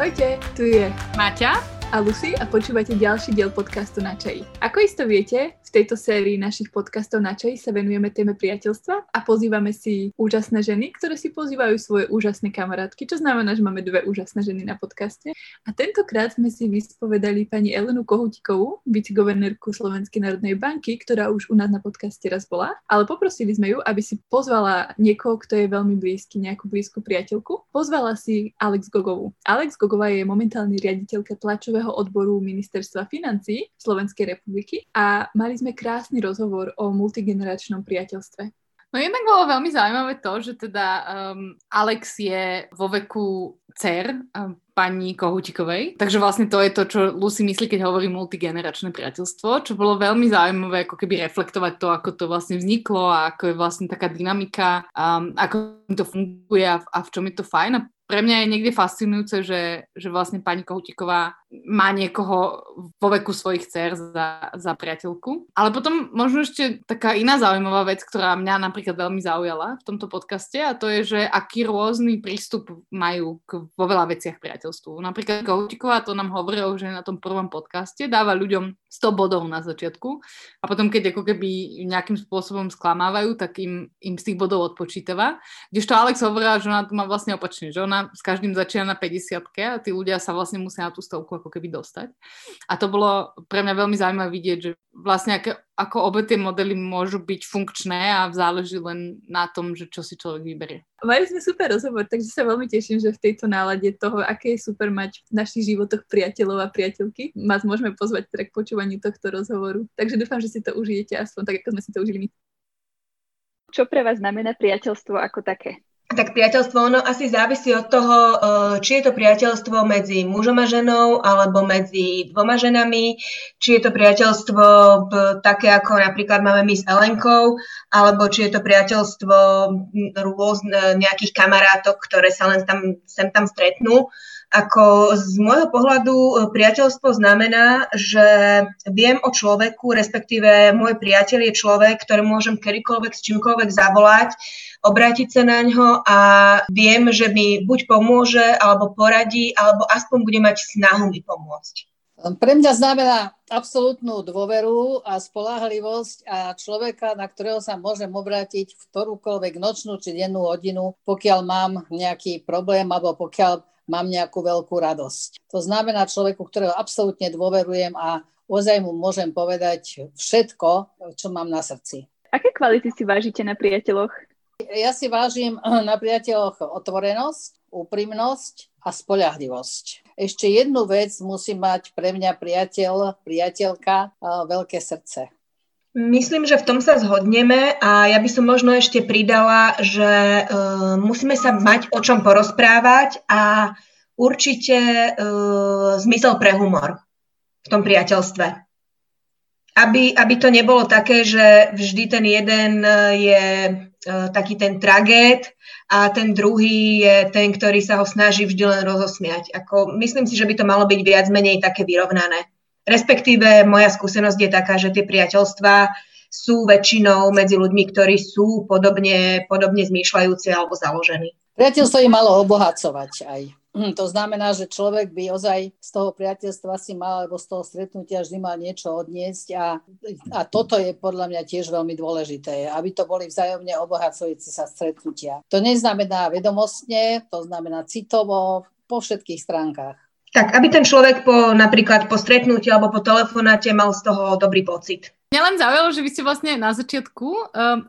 Ahojte, tu je Maťa a Lucy a počúvate ďalší diel podcastu Na čaji. Ako isto viete, v tejto sérii našich podcastov Na čaji sa venujeme téme priateľstva a pozývame si úžasné ženy, ktoré si pozývajú svoje úžasné kamarátky, čo znamená, že máme dve úžasné ženy na podcaste. A tentokrát sme si vyspovedali pani Elenu Kohútikovú, viceguvernérku Slovenskej národnej banky, ktorá už u nás na podcaste raz bola, ale poprosili sme ju, aby si pozvala niekoho, kto je veľmi blízky, nejakú blízku priateľku. Pozvala si Alex Gogovú. Alex Gogová je momentálne riaditeľka tlačového odboru Ministerstva financií Slovenskej republiky a mali sme krásny rozhovor o multigeneračnom priateľstve. No jednak bolo veľmi zaujímavé to, že teda Alex je vo veku dcer pani Kohútikovej, takže vlastne to je to, čo Lucy myslí, keď hovorí multigeneračné priateľstvo, čo bolo veľmi zaujímavé ako keby reflektovať to, ako to vlastne vzniklo a ako je vlastne taká dynamika, ako to funguje a v čom je to fajn. A pre mňa je niekde fascinujúce, že vlastne pani Kohútiková má niekoho vo veku svojich dcer za priateľku. Ale potom možno ešte taká iná zaujímavá vec, ktorá mňa napríklad veľmi zaujala v tomto podcaste, a to je, že aký rôzny prístup majú vo veľa veciach priateľstvu. Napríklad Kohútiková to nám hovorila, že na tom prvom podcaste dáva ľuďom 100 bodov na začiatku a potom, keď ako keby nejakým spôsobom sklamávajú, tak im z tých bodov odpočítava. Kdežto Alex hovorila, že ona to má vlastne opačne, že ona s každým začína na 50-ke a tí ľudia sa vlastne musia na tú stovku ako keby dostať. A to bolo pre mňa veľmi zaujímavé vidieť, že vlastne ako obe tie modely môžu byť funkčné a záleží len na tom, že čo si človek vyberie. Mali sme super rozhovor, takže sa veľmi teším, že v tejto nálade toho, aké je super mať v našich životoch priateľov a priateľky, vás môžeme pozvať teda k počúvaniu tohto rozhovoru. Takže dúfam, že si to užijete aspoň tak, ako sme si to užili my. Čo pre vás znamená priateľstvo ako také? Tak priateľstvo, ono asi závisí od toho, či je to priateľstvo medzi mužom a ženou, alebo medzi dvoma ženami, či je to priateľstvo také, ako napríklad máme my s Elenkou, alebo či je to priateľstvo rôzne nejakých kamarátov, ktoré sa len sem tam stretnú. Ako z môjho pohľadu priateľstvo znamená, že viem o človeku, respektíve môj priateľ je človek, ktorý môžem kedykoľvek s čímkoľvek zavolať, obrátiť sa na ňo a viem, že mi buď pomôže, alebo poradí, alebo aspoň bude mať snahu mi pomôcť. Pre mňa znamená absolútnu dôveru a spoľahlivosť a človeka, na ktorého sa môžem obrátiť v ktorúkoľvek nočnú či dennú hodinu, pokiaľ mám nejaký problém alebo pokiaľ mám nejakú veľkú radosť. To znamená človeku, ktorého absolútne dôverujem a ozaj mu môžem povedať všetko, čo mám na srdci. Aké kvality si vážite na priateľoch? Ja si vážim na priateľoch otvorenosť, úprimnosť a spoľahlivosť. Ešte jednu vec musí mať pre mňa priateľ, priateľka, veľké srdce. Myslím, že v tom sa zhodneme a ja by som možno ešte pridala, že musíme sa mať o čom porozprávať a určite zmysel pre humor v tom priateľstve. Aby to nebolo také, že vždy ten jeden je taký ten tragéd a ten druhý je ten, ktorý sa ho snaží vždy len rozosmiať. Myslím si, že by to malo byť viac menej také vyrovnané. Respektíve moja skúsenosť je taká, že tie priateľstvá sú väčšinou medzi ľuďmi, ktorí sú podobne zmýšľajúci alebo založení. Priateľstvo je malo obohacovať aj. To znamená, že človek by ozaj z toho priateľstva si mal, alebo z toho stretnutia vždy mal niečo odniesť a toto je podľa mňa tiež veľmi dôležité, aby to boli vzájomne obohacujúce sa stretnutia. To neznamená vedomostne, to znamená citovo, po všetkých stránkach. Tak, aby ten človek napríklad po stretnutí alebo po telefonáte mal z toho dobrý pocit. Mňa len zaujalo, že vy ste vlastne na začiatku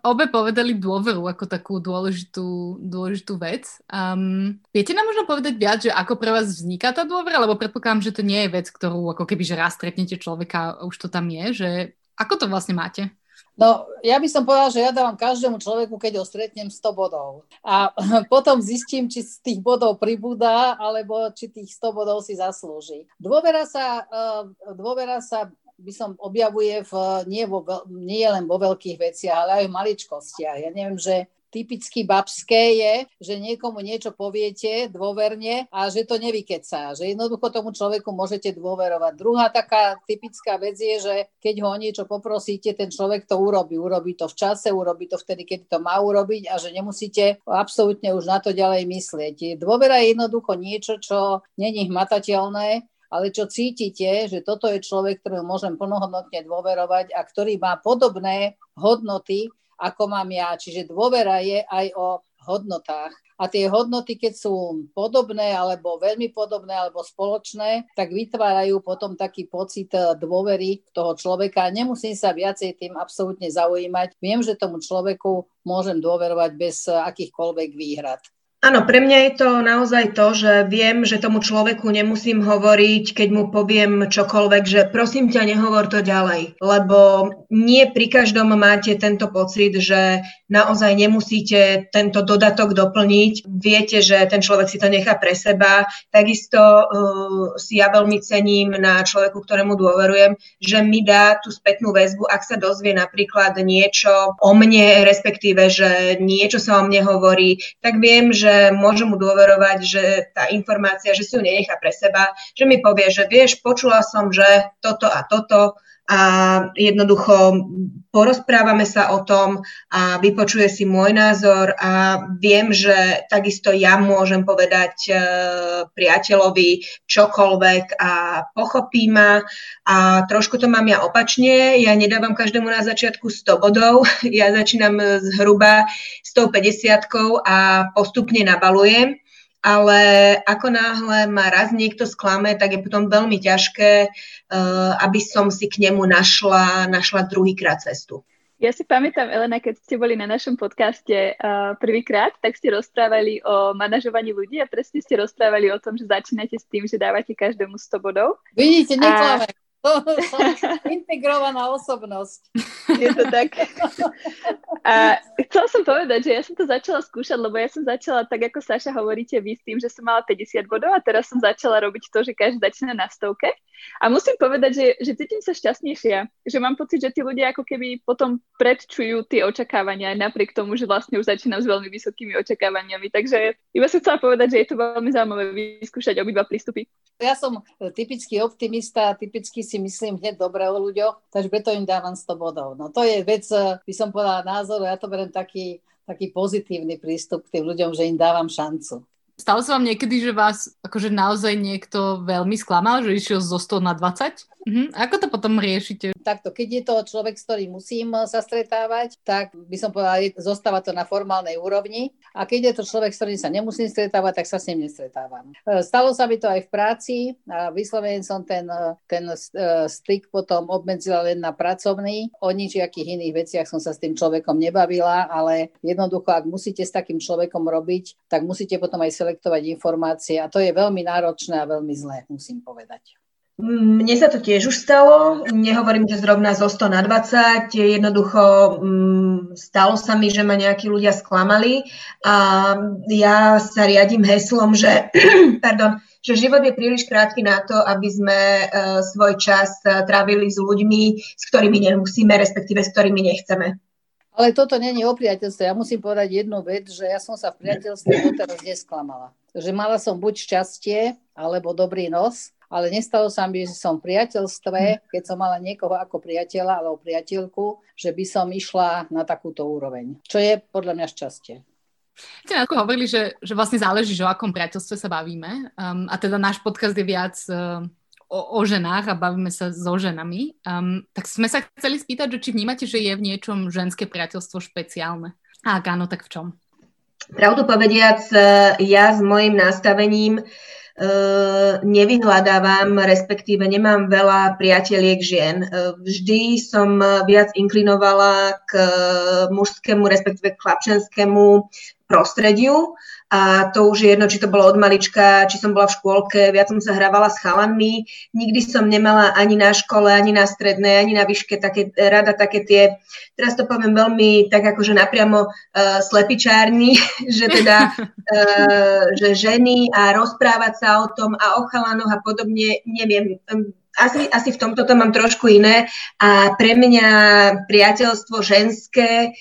obe povedali dôveru ako takú dôležitú vec. Viete nám možno povedať viac, že ako pre vás vzniká tá dôvera? Lebo predpokladám, že to nie je vec, ktorú ako keby, že raz stretnete človeka a už to tam je. Že ako to vlastne máte? No, ja by som povedala, že ja dávam každému človeku, keď ho stretnem, 100 bodov. A potom zistím, či z tých bodov pribúda, alebo či tých 100 bodov si zaslúži. Dôvera sa by som objavuje nie len vo veľkých veciach, ale aj v maličkostiach. Ja neviem, že typicky babské je, že niekomu niečo poviete dôverne a že to nevykecá, že jednoducho tomu človeku môžete dôverovať. Druhá taká typická vec je, že keď ho o niečo poprosíte, ten človek to urobí. Urobí to v čase, urobí to vtedy, keď to má urobiť a že nemusíte absolútne už na to ďalej myslieť. Dôvera je jednoducho niečo, čo nie je hmatateľné, ale čo cítite, že toto je človek, ktorým môžem plnohodnotne dôverovať a ktorý má podobné hodnoty, ako mám ja. Čiže dôvera je aj o hodnotách. A tie hodnoty, keď sú podobné, alebo veľmi podobné, alebo spoločné, tak vytvárajú potom taký pocit dôvery toho človeka. Nemusím sa viacej tým absolútne zaujímať. Viem, že tomu človeku môžem dôverovať bez akýchkoľvek výhrad. Áno, pre mňa je to naozaj to, že viem, že tomu človeku nemusím hovoriť, keď mu poviem čokoľvek, že prosím ťa, nehovor to ďalej. Lebo nie pri každom máte tento pocit, že naozaj nemusíte tento dodatok doplniť. Viete, že ten človek si to nechá pre seba. Takisto si ja veľmi cením na človeku, ktorému dôverujem, že mi dá tú spätnú väzbu, ak sa dozvie napríklad niečo o mne, respektíve, že niečo sa o mne hovorí, tak viem, že môžem mu dôverovať, že tá informácia, že si ju nenechá pre seba, že mi povie, že vieš, počula som, že toto a toto a jednoducho porozprávame sa o tom a vypočuje si môj názor a viem, že takisto ja môžem povedať priateľovi čokoľvek a pochopí ma a trošku to mám ja opačne, ja nedávam každému na začiatku 100 bodov, ja začínam zhruba 150 a postupne nabalujem. Ale ako náhle ma raz niekto sklame, tak je potom veľmi ťažké, aby som si k nemu našla druhýkrát cestu. Ja si pamätám, Elena, keď ste boli na našom podcaste prvýkrát, tak ste rozprávali o manažovaní ľudí a presne ste rozprávali o tom, že začínate s tým, že dávate každému 100 bodov. Vidíte, neklame. Integrovaná osobnosť. Je to tak. A chcela som povedať, že ja som to začala skúšať, lebo ja som začala, tak ako Saša hovoríte vy, s tým, že som mala 50 bodov a teraz som začala robiť to, že každý začína na 100. A musím povedať, že cítim sa šťastnejšia, že mám pocit, že tí ľudia ako keby potom predčujú tie očakávania aj napriek tomu, že vlastne už začínam s veľmi vysokými očakávaniami. Takže iba som chcela povedať, že je to veľmi zaujímavé vyskúšať obidva prístupy. Ja som typický optimista, typicky si myslím hneď dobre o ľuďoch, takže preto im dávam 100 bodov. No to je vec, by som povedala názoru, ja to beriem taký pozitívny prístup k tým ľuďom, že im dávam šancu. Stalo sa vám niekedy, že vás akože naozaj niekto veľmi sklamal, že išiel zo 100 na 20? Ako to potom riešite? Takto, keď je to človek, s ktorým musím sa stretávať, tak by som povedala, zostáva to na formálnej úrovni. A keď je to človek, s ktorým sa nemusím stretávať, tak sa s ním nestretávam. Stalo sa mi to aj v práci a vyslovene som ten styk potom obmedzila len na pracovný. O ničiakých iných veciach som sa s tým človekom nebavila, ale jednoducho, ak musíte s takým človekom robiť, tak musíte potom aj selektovať informácie a to je veľmi náročné a veľmi zlé, musím povedať. Mne sa to tiež už stalo, nehovorím, že zrovna zo 100 na 20, jednoducho stalo sa mi, že ma nejakí ľudia sklamali a ja sa riadím heslom, že, že život je príliš krátky na to, aby sme svoj čas trávili s ľuďmi, s ktorými nemusíme, respektíve s ktorými nechceme. Ale toto nie je o priateľstve. Ja musím povedať jednu vec, že ja som sa v priateľstve doteraz nesklamala. Že mala som buď šťastie, alebo dobrý nos, ale nestalo sa mi, že som v priateľstve, keď som mala niekoho ako priateľa alebo priateľku, že by som išla na takúto úroveň. Čo je podľa mňa šťastie. Ste na to hovorili, že vlastne záleží, že o akom priateľstve sa bavíme. A teda náš podcast je viac... O ženách a bavíme sa so ženami, tak sme sa chceli spýtať, že či vnímate, že je v niečom ženské priateľstvo špeciálne? A ak áno, tak v čom? Pravdu povediac, ja s mojim nastavením nevyhľadávam, respektíve nemám veľa priateliek žien. Vždy som viac inklinovala k mužskému, respektíve k chlapčenskému prostrediu. A to už je jedno, či to bolo od malička, či som bola v škôlke, viac som sa hrávala s chalanmi. Nikdy som nemala ani na škole, ani na strednej, ani na výške také tie, teraz to poviem veľmi tak akože napriamo slepičárni, že teda že ženy a rozprávať sa o tom a o chalanoch a podobne, neviem. Asi v tomto to mám trošku iné a pre mňa priateľstvo ženské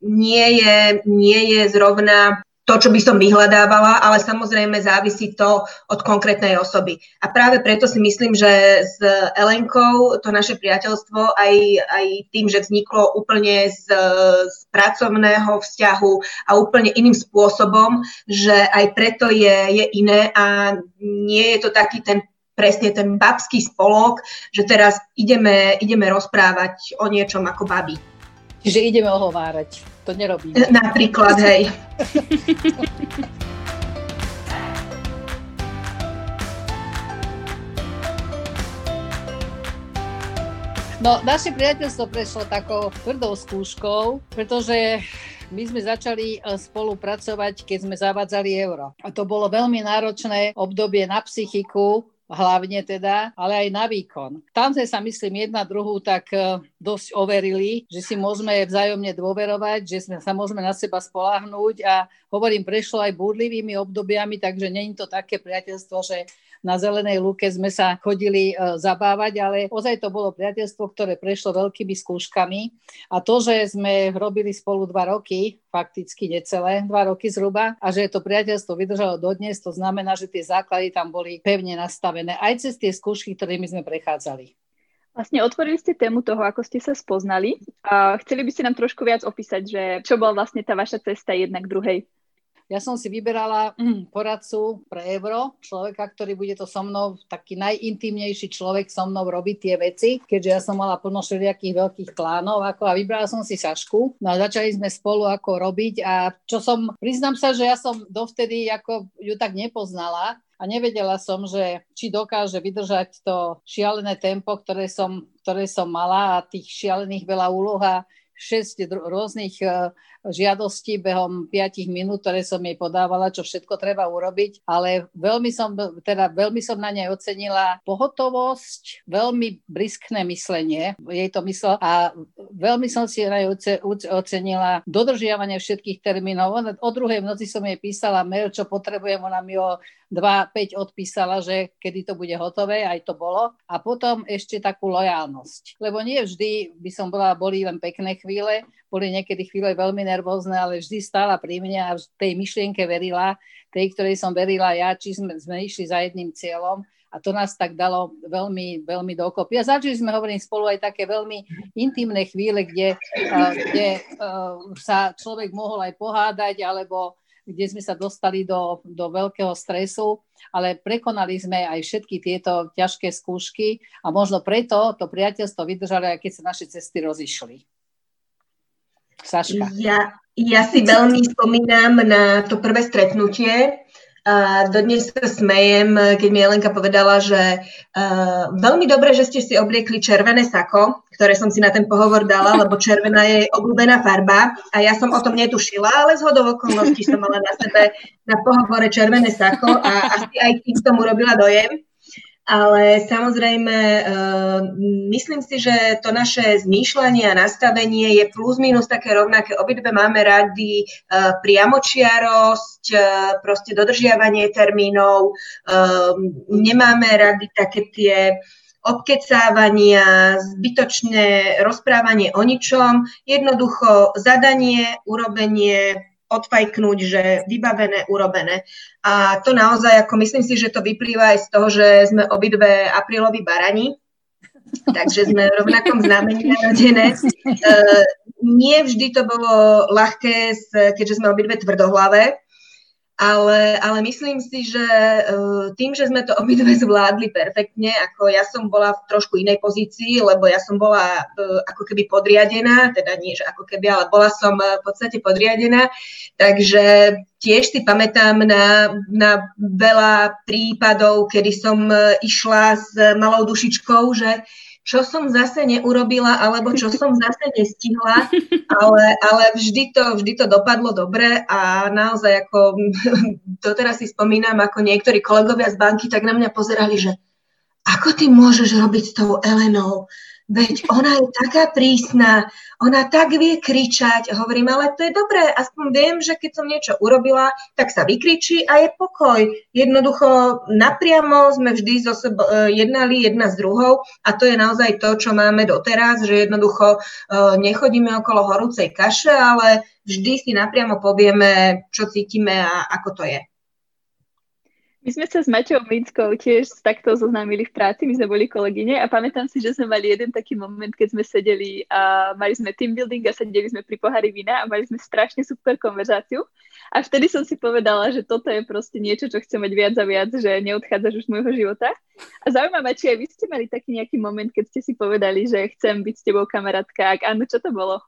nie je zrovna to, čo by som vyhľadávala, ale samozrejme závisí to od konkrétnej osoby. A práve preto si myslím, že s Elenkou to naše priateľstvo aj tým, že vzniklo úplne z pracovného vzťahu a úplne iným spôsobom, že aj preto je iné a nie je to taký ten presne ten babský spolok, že teraz ideme rozprávať o niečom ako babi. Čiže ideme ohovárať. To nerobíme. Napríklad, hej. No, naše priateľstvo prešlo takou tvrdou skúškou, pretože my sme začali spolupracovať, keď sme zavádzali euro. A to bolo veľmi náročné obdobie na psychiku, hlavne teda, ale aj na výkon. Tam sme sa, myslím, jedna druhú tak dosť overili, že si môžeme vzájomne dôverovať, že sa môžeme na seba spoľahnúť a hovorím, prešlo aj búrlivými obdobiami, takže nie je to také priateľstvo, že na zelenej lúke sme sa chodili zabávať, ale ozaj to bolo priateľstvo, ktoré prešlo veľkými skúškami a to, že sme robili spolu 2 roky, fakticky necelé 2 roky zhruba a že to priateľstvo vydržalo dodnes, to znamená, že tie základy tam boli pevne nastavené aj cez tie skúšky, ktorými sme prechádzali. Vlastne otvorili ste tému toho, ako ste sa spoznali a chceli by ste nám trošku viac opísať, že čo bola vlastne tá vaša cesta jedna k druhej? Ja som si vyberala poradcu pre euro, človeka, ktorý bude to so mnou, taký najintímnejší človek so mnou robiť tie veci, keďže ja som mala plno všelijakých veľkých plánov a vybrala som si Sašku. No a začali sme spolu ako robiť a priznám sa, že ja som dovtedy ako ju tak nepoznala a nevedela som, že či dokáže vydržať to šialené tempo, ktoré som mala a tých šialených veľa úloh a 6 rôznych žiadostí behom 5 minút, ktoré som jej podávala, čo všetko treba urobiť, ale veľmi som na nej ocenila pohotovosť, veľmi briskné myslenie, jej to myslel a veľmi som si na nej ocenila dodržiavanie všetkých termínov. O 2:00 PM som jej písala mail, čo potrebujem, ona mi o 2:05 odpísala, že kedy to bude hotové, aj to bolo. A potom ešte takú lojálnosť. Lebo nie vždy by som boli len pekné chvíle, boli niekedy chvíle veľmi nervózne, ale vždy stála pri mne a tej myšlienke verila, tej, ktorej som verila ja, či sme išli za jedným cieľom. A to nás tak dalo veľmi, veľmi dokopy. A začali sme hovoriť spolu aj také veľmi intimné chvíle, kde sa človek mohol aj pohádať, alebo kde sme sa dostali do veľkého stresu, ale prekonali sme aj všetky tieto ťažké skúšky a možno preto to priateľstvo vydržalo, aj keď sa naše cesty rozišli. Saška. Ja si veľmi spomínam na to prvé stretnutie. Dodnes sa smejem, keď mi Elenka povedala, že veľmi dobre, že ste si obliekli červené sako, ktoré som si na ten pohovor dala, lebo červená je obľúbená farba a ja som o tom netušila, ale zhodou okolností som mala na sebe na pohovore červené sako a asi aj tým tomu robila dojem. Ale samozrejme, myslím si, že to naše zmýšľanie a nastavenie je plus minus také rovnaké. Obidve máme radi priamočiarosť, proste dodržiavanie termínov, nemáme radi také tie obkecávania, zbytočné rozprávanie o ničom, jednoducho zadanie, urobenie, odfajknúť, že vybavené, urobené. A to naozaj, ako myslím si, že to vyplýva aj z toho, že sme obidve apríloví barani, takže sme v rovnakom znamení narodené. Nie vždy to bolo ľahké, keďže sme obidve tvrdohlavé, ale myslím si, že tým, že sme to obidve zvládli perfektne, ako ja som bola v trošku inej pozícii, lebo ja som bola ako keby podriadená, teda nie, že ako keby, ale bola som v podstate podriadená, takže tiež si pamätám na veľa prípadov, kedy som išla s malou dušičkou, že čo som zase neurobila, alebo čo som zase nestihla, ale vždy to dopadlo dobre a naozaj ako doteraz si spomínam, ako niektorí kolegovia z banky tak na mňa pozerali, že ako ty môžeš robiť s tou Elenou? veď ona je taká prísna, ona tak vie kričať, hovorím, ale to je dobré, aspoň viem, že keď som niečo urobila, tak sa vykričí a je pokoj. Jednoducho napriamo sme vždy zo seba jednali jedna s druhou a to je naozaj to, čo máme doteraz, že jednoducho nechodíme okolo horúcej kaše, ale vždy si napriamo povieme, čo cítime a ako to je. My sme sa s Maťou Mlínskou tiež takto zoznámili v práci, my sme boli kolegyne a pamätám si, že sme mali jeden taký moment, keď sme sedeli a mali sme team building a sedeli sme pri pohári vína a mali sme strašne super konverzáciu a vtedy som si povedala, že toto je proste niečo, čo chcem mať viac a viac, že neodchádzaš už z môjho života. A zaujímavé, či aj vy ste mali taký nejaký moment, keď ste si povedali, že chcem byť s tebou kamarátka, ak áno, čo to bolo?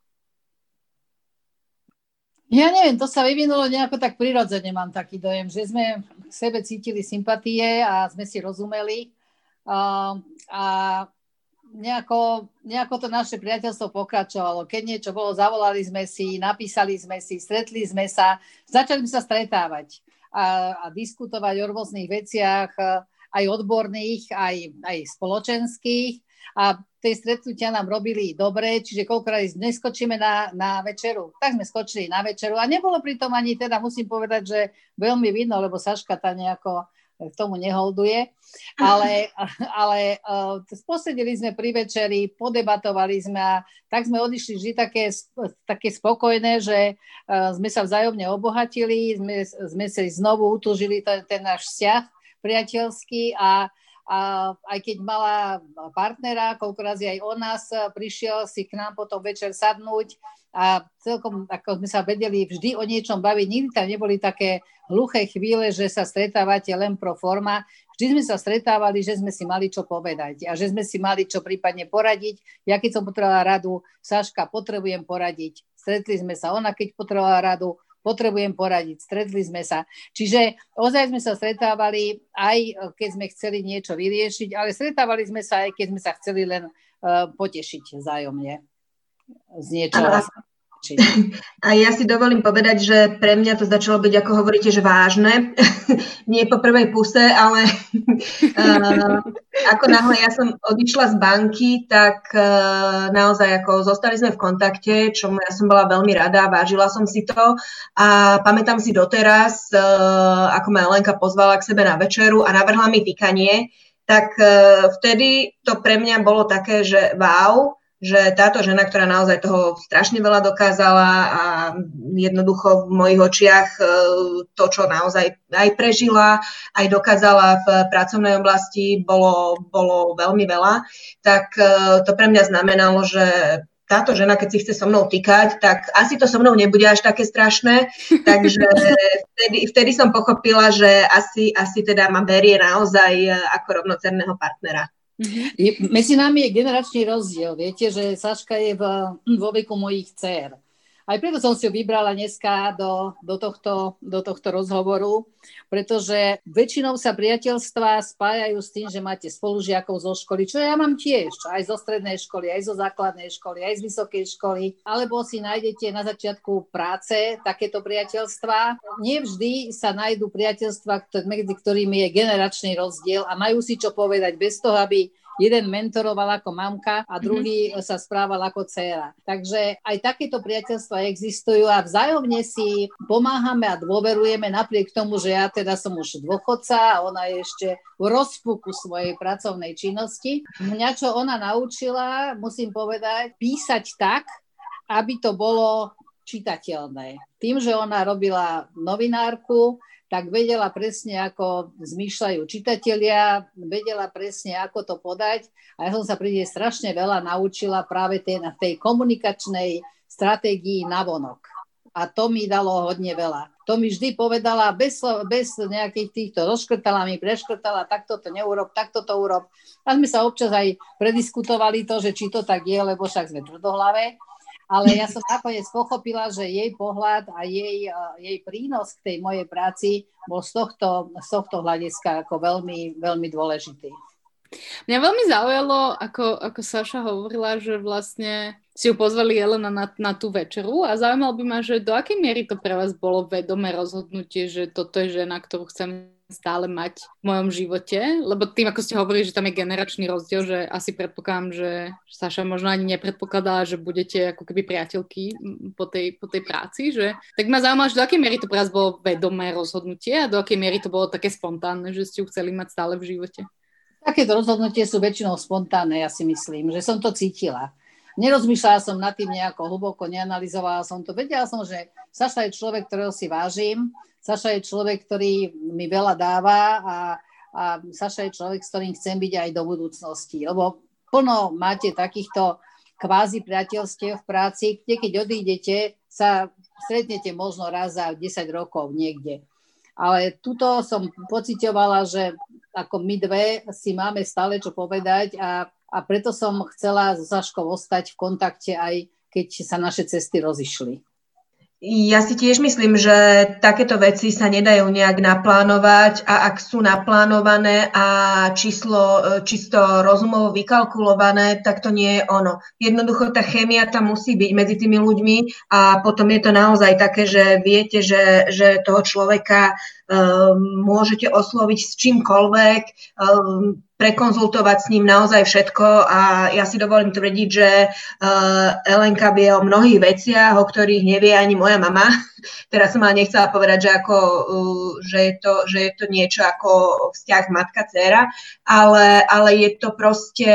Ja neviem, to sa vyvinulo nejako tak prirodzene, mám taký dojem, že sme k sebe cítili sympatie a sme si rozumeli a nejako to naše priateľstvo pokračovalo. Keď niečo bolo, zavolali sme si, napísali sme si, stretli sme sa, začali sme sa stretávať a diskutovať o rôznych veciach, aj odborných, aj spoločenských. A tie stretnutia nám robili dobre, čiže koľkokrát neskočíme na večeru. Tak sme skočili na večeru a nebolo pritom ani teda, musím povedať, že veľmi vidno, lebo Saška tá nejako k tomu neholduje. Ale posedili sme pri večeri, podebatovali sme a tak sme odišli vždy také spokojné, že sme sa vzájomne obohatili, sme si znovu utužili ten náš vzťah priateľský a aj keď mala partnera, koľko razy aj o nás prišiel si k nám potom večer sadnúť a celkom ako sme sa vedeli vždy o niečom baviť, nikdy tam neboli také hluché chvíle, že sa stretávate len pro forma, vždy sme sa stretávali, že sme si mali čo povedať a že sme si mali čo prípadne poradiť. Ja keď som potrebovala radu, Saška, potrebujem poradiť, stretli sme sa, ona keď potrebovala radu, potrebujem poradiť, stretli sme sa. Čiže ozaj sme sa stretávali, aj keď sme chceli niečo vyriešiť, ale stretávali sme sa, aj keď sme sa chceli len potešiť vzájomne z niečoho. A ja si dovolím povedať, že pre mňa to začalo byť, ako hovoríte, že vážne. Nie po prvej puse, ale ako náhle ja som odišla z banky, tak naozaj ako zostali sme v kontakte, čomu ja som bola veľmi rada, vážila som si to a pamätám si doteraz, ako ma Elenka pozvala k sebe na večeru a navrhla mi tykanie, tak vtedy to pre mňa bolo také, že wow, že táto žena, ktorá naozaj toho strašne veľa dokázala a jednoducho v mojich očiach to, čo naozaj aj prežila, aj dokázala v pracovnej oblasti, bolo veľmi veľa, tak to pre mňa znamenalo, že táto žena, keď si chce so mnou tykať, tak asi to so mnou nebude až také strašné, takže vtedy som pochopila, že asi teda ma berie naozaj ako rovnocenného partnera. Medzi nami je generačný rozdiel. Viete, že Saška je vo veku mojich dcér. Aj preto som si ju vybrala dneska do tohto rozhovoru, pretože väčšinou sa priateľstva spájajú s tým, že máte spolužiakov zo školy, čo ja mám tiež, aj zo strednej školy, aj zo základnej školy, aj z vysokej školy, alebo si nájdete na začiatku práce takéto priateľstva. Nevždy sa nájdú priateľstva, medzi ktorými je generačný rozdiel a majú si čo povedať bez toho, aby jeden mentoroval ako mamka a druhý sa správal ako dcéra. Takže aj takéto priateľstva existujú a vzájomne si pomáhame a dôverujeme napriek tomu, že ja teda som už dôchodca a ona je ešte v rozpuku svojej pracovnej činnosti. Mňa, čo ona naučila, musím povedať, písať tak, aby to bolo čitateľné. Tým, že ona robila novinárku, tak vedela presne, ako zmýšľajú čitatelia, vedela presne, ako to podať. A ja som sa pri nej strašne veľa naučila práve na tej komunikačnej stratégii navonok. A to mi dalo hodne veľa. To mi vždy povedala, bez nejakých týchto rozškrtala, mi preškrtala, takto to neurob, takto to urob. A sme sa občas aj prediskutovali to, že či to tak je, lebo však sme tvrdohlavé. Ale ja som nakoniec pochopila, že jej pohľad a jej prínos k tej mojej práci bol z tohto hľadiska ako veľmi, veľmi dôležitý. Mňa veľmi zaujalo, ako Saša hovorila, že vlastne si ju pozvali Elena na tú večeru a zaujímalo by ma, že do akej miery to pre vás bolo vedomé rozhodnutie, že toto je žena, ktorú chcem stále mať v mojom živote, lebo tým, ako ste hovorili, že tam je generačný rozdiel, že asi predpokladám, že Saša možno ani nepredpokladala, že budete ako keby priateľky po tej práci, že tak ma zaujímalo, že do akej miery to pre vás bolo vedomé rozhodnutie a do akej miery to bolo také spontánne, že ste ju chceli mať stále v živote. Takéto rozhodnutie sú väčšinou spontánne, ja si myslím, že som to cítila. Nerozmýšľala som nad tým nejako hlboko, neanalyzovala som to. Vedela som, že Saša je človek, ktorého si vážim, Saša je človek, ktorý mi veľa dáva a Saša je človek, s ktorým chcem byť aj do budúcnosti. Lebo plno máte takýchto kvázi priateľstiev v práci, kde keď odídete, sa stretnete možno raz za 10 rokov niekde. Ale tuto som pociťovala, že ako my dve si máme stále čo povedať a preto som chcela so Saškou ostať v kontakte, aj keď sa naše cesty rozišli. Ja si tiež myslím, že takéto veci sa nedajú nejak naplánovať a ak sú naplánované a čisto rozumovo vykalkulované, tak to nie je ono. Jednoducho tá chémia tam musí byť medzi tými ľuďmi a potom je to naozaj také, že viete, že toho človeka môžete osloviť s čímkoľvek, prekonzultovať s ním naozaj všetko a ja si dovolím tvrdiť, že Elenka vie o mnohých veciach, o ktorých nevie ani moja mama. Teraz som ale nechcela povedať, že je to niečo ako vzťah matka-dcéra, ale je to proste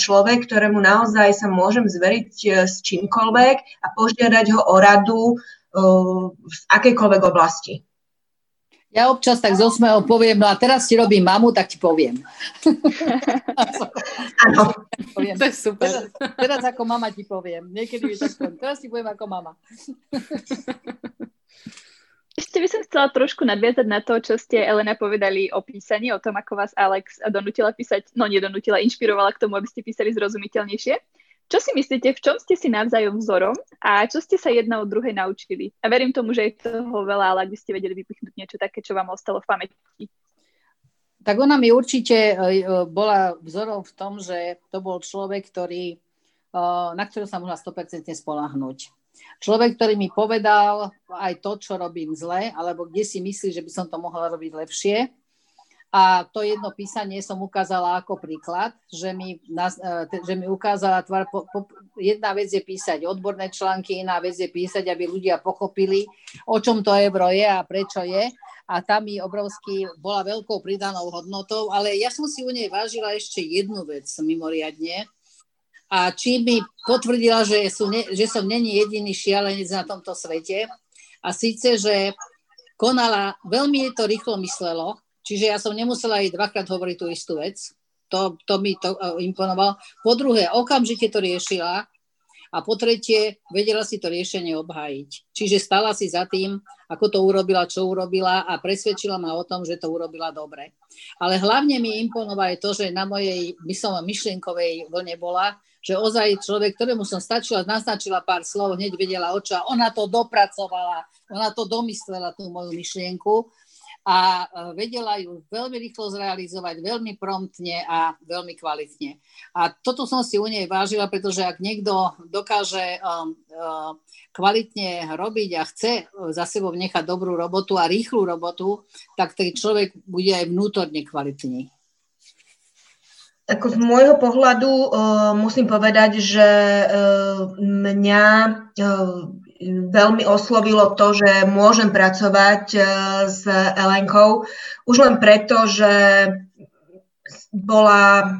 človek, ktorému naozaj sa môžem zveriť s čímkoľvek a požiadať ho o radu v akejkoľvek oblasti. Ja občas tak z osmeho poviem, no a teraz ti robím mamu, tak ti poviem. Áno, to je super. Teraz ako mama ti poviem. Niekedy je takto, teraz ti poviem ako mama. Ešte by som chcela trošku nadviazať na to, čo ste, Elena, povedali o písaní, o tom, ako vás Alex donútila písať, inšpirovala k tomu, aby ste písali zrozumiteľnejšie. Čo si myslíte, v čom ste si navzájom vzorom a čo ste sa jedna od druhej naučili? A verím tomu, že je toho veľa, ale ak by ste vedeli vypichnúť niečo také, čo vám ostalo v pamäti. Tak ona mi určite bola vzorom v tom, že to bol človek, na ktorého sa mohla 100% spoľahnúť. Človek, ktorý mi povedal aj to, čo robím zle, alebo kde si myslí, že by som to mohla robiť lepšie. A to jedno písanie som ukázala ako príklad, že mi ukázala tvár. Jedna vec je písať odborné články, iná vec je písať, aby ľudia pochopili, o čom to euro je a prečo je. A tam mi obrovský bola veľkou pridanou hodnotou, ale ja som si u nej vážila ešte jednu vec mimoriadne. A čím mi potvrdila, že som není jediný šialenec na tomto svete. A síce, že konala, veľmi to rýchlo myslelo, čiže ja som nemusela jej dvakrát hovoriť tú istú vec. To mi to imponovalo. Po druhé, okamžite to riešila. A po tretie, vedela si to riešenie obhájiť. Čiže stala si za tým, ako to urobila, čo urobila a presvedčila ma o tom, že to urobila dobre. Ale hlavne mi imponovalo to, že na mojej myšlienkovej vlne bola, že ozaj človek, ktorému som naznačila pár slov, hneď vedela o čo. Ona to dopracovala, ona to domyslela, tú moju myšlienku. A vedela ju veľmi rýchlo zrealizovať, veľmi promptne a veľmi kvalitne. A toto som si u nej vážila, pretože ak niekto dokáže kvalitne robiť a chce za sebou nechať dobrú robotu a rýchlu robotu, tak ten človek bude aj vnútorne kvalitný. Ako z môjho pohľadu musím povedať, že mňa veľmi oslovilo to, že môžem pracovať s Elenkou. Už len preto, že bola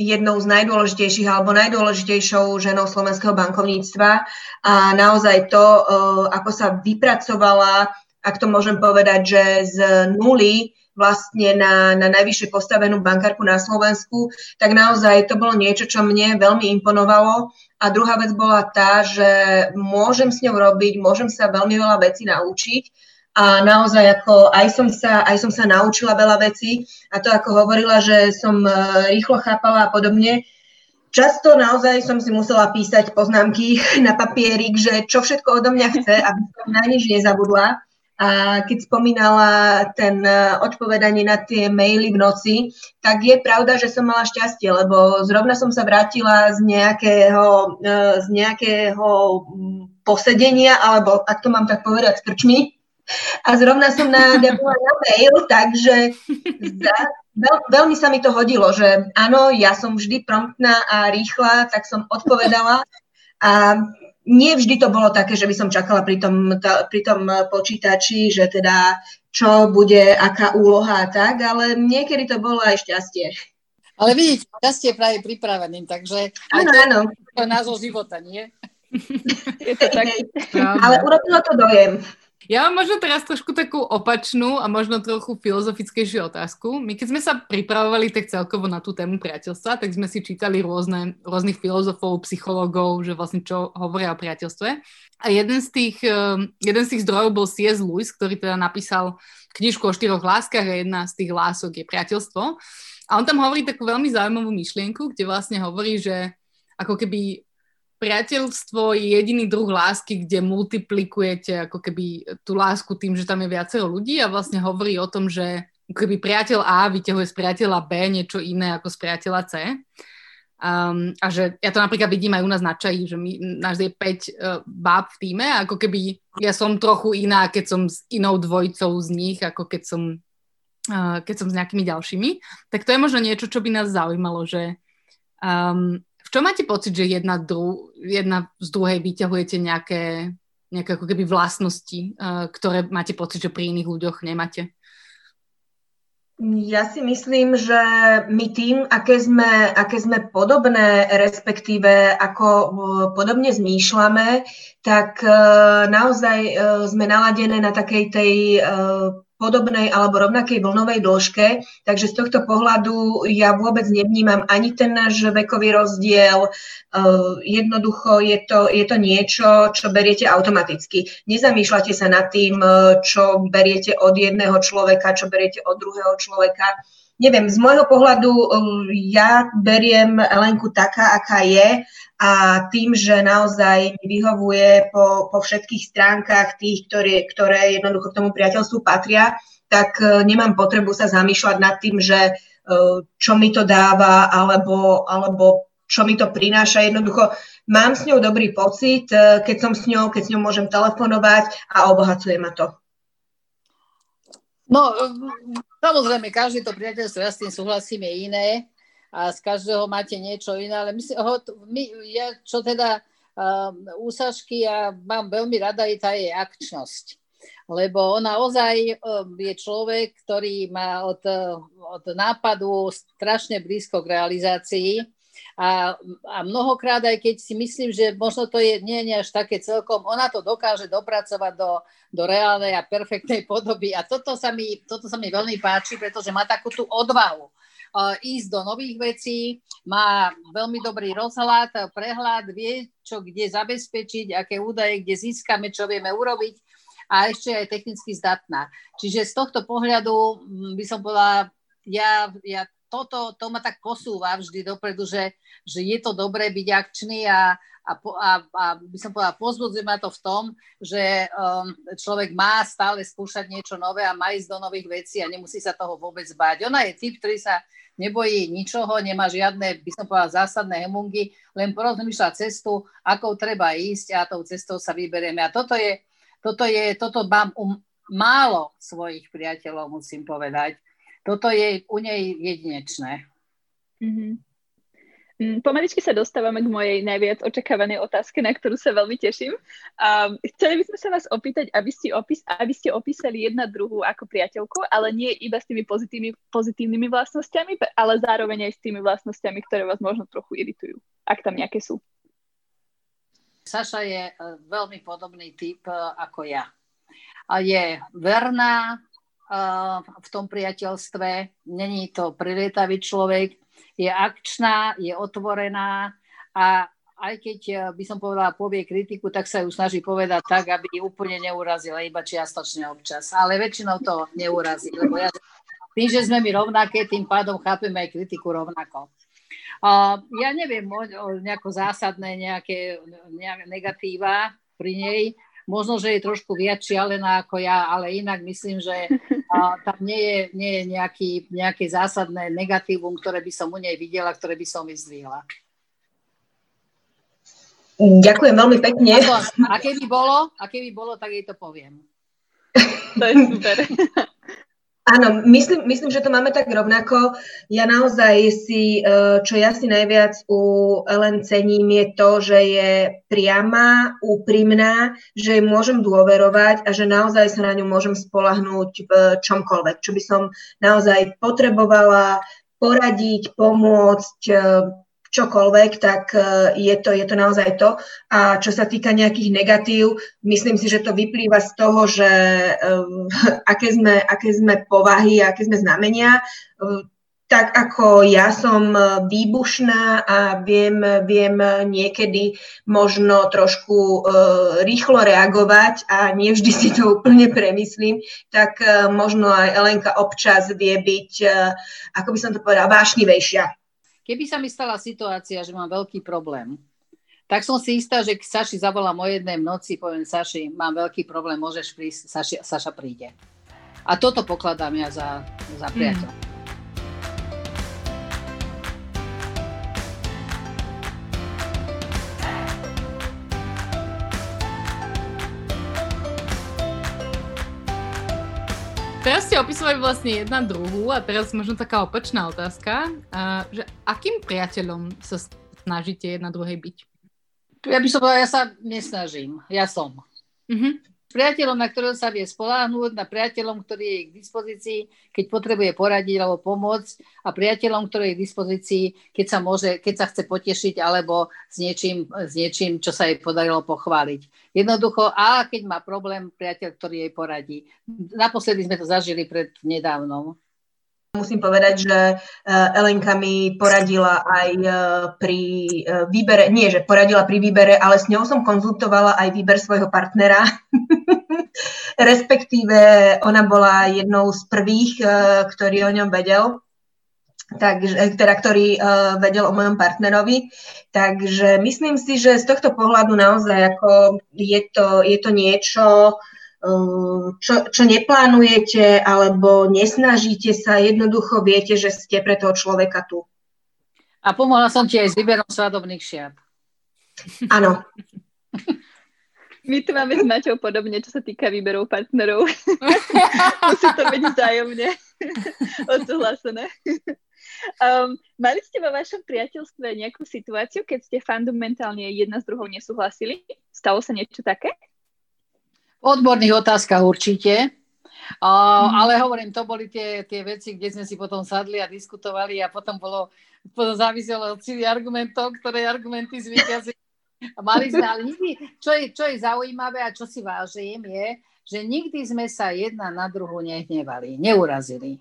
jednou z najdôležitejších alebo najdôležitejšou ženou slovenského bankovníctva a naozaj to, ako sa vypracovala, ak to môžem povedať, že z nuly vlastne na najvyššie postavenú bankárku na Slovensku, tak naozaj to bolo niečo, čo mne veľmi imponovalo. A druhá vec bola tá, že môžem s ňou robiť, môžem sa veľmi veľa vecí naučiť a naozaj ako aj som sa naučila veľa vecí a to ako hovorila, že som rýchlo chápala a podobne. Často naozaj som si musela písať poznámky na papierik, že čo všetko odo mňa chce, aby som na nič nezabudla. A keď spomínala ten odpovedanie na tie maily v noci, tak je pravda, že som mala šťastie, lebo zrovna som sa vrátila z nejakého posedenia, alebo ak to mám tak povedať, s krčmi. A zrovna som nadávala na mail, takže veľmi sa mi to hodilo, že áno, ja som vždy promptná a rýchla, tak som odpovedala a nie vždy to bolo také, že by som čakala pri tom počítači, že teda čo bude, aká úloha a tak, ale niekedy to bolo aj šťastie. Ale vidíte, šťastie je práve pripraveným, takže áno. To je názov života, nie? Je to tak. Ale urobilo to dojem. Ja mám možno teraz trošku takú opačnú a možno trochu filozofickejšiu otázku. My keď sme sa pripravovali tak celkovo na tú tému priateľstva, tak sme si čítali rôznych filozofov, psychológov, že vlastne čo hovoria o priateľstve. A jeden z tých zdrojov bol C.S. Lewis, ktorý teda napísal knižku o 4 láskach a jedna z tých lások je priateľstvo. A on tam hovorí takú veľmi zaujímavú myšlienku, kde vlastne hovorí, že ako keby priateľstvo je jediný druh lásky, kde multiplikujete ako keby tú lásku tým, že tam je viacero ľudí a vlastne hovorí o tom, že keby priateľ A vyťahuje z priateľa B niečo iné ako z priateľa C. A že ja to napríklad vidím aj u nás na čaji, že nás je 5 báb v tíme a ako keby ja som trochu iná, keď som s inou dvojicou z nich, ako keď som s nejakými ďalšími. Tak to je možno niečo, čo by nás zaujímalo, že v čom máte pocit, že jedna z druhej vyťahujete nejaké ako keby vlastnosti, ktoré máte pocit, že pri iných ľuďoch nemáte? Ja si myslím, že my tým, aké sme podobné, respektíve ako podobne zmýšľame, tak naozaj sme naladené na takej tej podobnej alebo rovnakej vlnovej dĺžke, takže z tohto pohľadu ja vôbec nevnímam ani ten náš vekový rozdiel, jednoducho je to niečo, čo beriete automaticky. Nezamýšľate sa nad tým, čo beriete od jedného človeka, čo beriete od druhého človeka. Neviem, z môjho pohľadu ja beriem Elenku taká, aká je a tým, že naozaj mi vyhovuje po všetkých stránkach tých, ktoré jednoducho k tomu priateľstvu patria, tak nemám potrebu sa zamýšľať nad tým, že čo mi to dáva alebo čo mi to prináša. Jednoducho mám s ňou dobrý pocit, keď s ňou môžem telefonovať a obohacuje ma to. No, samozrejme, každé to priateľstvo, ja s tým súhlasím, je iné a z každého máte niečo iné, ale ja čo teda u Sašky, ja mám veľmi rada aj tá jej akčnosť, lebo ona ozaj je človek, ktorý má od nápadu strašne blízko k realizácii a mnohokrát, aj keď si myslím, že možno to je nie až také celkom, ona to dokáže dopracovať do reálnej a perfektnej podoby a toto sa mi veľmi páči, pretože má takú tú odvahu ísť do nových vecí, má veľmi dobrý rozhľad, prehľad, vie, čo kde zabezpečiť, aké údaje, kde získame, čo vieme urobiť a ešte aj technicky zdatná. Čiže z tohto pohľadu by som povedala, ja to ma tak posúva vždy dopredu, že je to dobré byť akčný a by som povedala, pozbudzuje ma to v tom, že človek má stále skúšať niečo nové a má ísť do nových vecí a nemusí sa toho vôbec báť. Ona je typ, ktorý sa nebojí ničoho, nemá žiadne, by som povedala, zásadné hemungy, len porozmýšľa cestu, akou treba ísť a tou cestou sa vyberieme. A toto mám málo svojich priateľov, musím povedať. Toto je u nej jedinečné. Mm-hmm. Pomaličky sa dostávame k mojej najviac očakávanej otázke, na ktorú sa veľmi teším. Chceli by sme sa vás opýtať, aby ste opísali jedna druhú ako priateľku, ale nie iba s tými pozitívnymi vlastnosťami, ale zároveň aj s tými vlastnosťami, ktoré vás možno trochu iritujú, ak tam nejaké sú. Saša je veľmi podobný typ ako ja. Je verná v tom priateľstve, není to prelietavý človek, je akčná, je otvorená a aj keď by som povedala povie kritiku, tak sa ju snaží povedať tak, aby úplne neurazila, iba čiastočne občas, ale väčšinou to neurazí, lebo tým, že sme my rovnaké, tým pádom chápeme aj kritiku rovnako. Ja neviem, nejako zásadné, nejaké negatíva pri nej, Možno, že je trošku viac šialená ako ja, ale inak myslím, že tam nie je nejaké zásadné negatívum, ktoré by som u nej videla, ktoré by som vyzdvihla. Ďakujem veľmi pekne. A keby bolo, tak jej to poviem. To je super. Áno, myslím, že to máme tak rovnako. Ja naozaj čo ja si najviac u Elen cením, je to, že je priama, úprimná, že jej môžem dôverovať a že naozaj sa na ňu môžem spoľahnúť v čomkoľvek, čo by som naozaj potrebovala poradiť, pomôcť, čokoľvek, tak je to naozaj to. A čo sa týka nejakých negatív, myslím si, že to vyplýva z toho, že aké sme povahy, aké sme znamenia. Tak ako ja som výbušná a viem niekedy možno trošku rýchlo reagovať a nie vždy si to úplne premyslím, tak možno aj Elenka občas vie byť, ako by som to povedala, vášnivejšia. Keby sa mi stala situácia, že mám veľký problém, tak som si istá, že k Saši zavolám o 1:00 v noci, poviem Saši, mám veľký problém, môžeš prísť, Saša príde. A toto pokladám ja za priateľa. Teraz ste opisovali vlastne jedna druhú a teraz možno taká opačná otázka, že akým priateľom sa snažíte jedna druhej byť? Ja by som povedala, ja sa nesnažím, ja som. Uh-huh. Priateľom, na ktorého sa vie spoľahnúť, na priateľom, ktorý je k dispozícii, keď potrebuje poradiť alebo pomôcť a priateľom, ktorý je k dispozícii, keď sa chce potešiť alebo s niečím, čo sa jej podarilo pochváliť. Jednoducho, a keď má problém, priateľ, ktorý jej poradí. Naposledy sme to zažili prednedávnom. Musím povedať, že Elenka mi poradila aj pri výbere, nie že poradila pri výbere, ale s ňou som konzultovala aj výber svojho partnera. Respektíve ona bola jednou z prvých, ktorý o ňom vedel. Ktorý vedel o mojom partnerovi. Takže myslím si, že z tohto pohľadu naozaj ako je to niečo, čo neplánujete alebo nesnažíte sa, jednoducho viete, že ste pre toho človeka tu. A pomohla som ti aj s výberom svadobných šiat. Áno. My to máme s Maťou podobne, čo sa týka výberov partnerov. Musí to byť vzájomne odsúhlasené. Mali ste vo vašom priateľstve nejakú situáciu, keď ste fundamentálne jedna s druhou nesúhlasili? Stalo sa niečo také? Odborných otázkach určite, ale hovorím, to boli tie veci, kde sme si potom sadli a diskutovali a potom záviselo od argumentov, ktoré argumenty zvýťazili. Mali sme, ale nikdy, čo je zaujímavé a čo si vážim je, že nikdy sme sa jedna na druhú nehnevali, neurazili.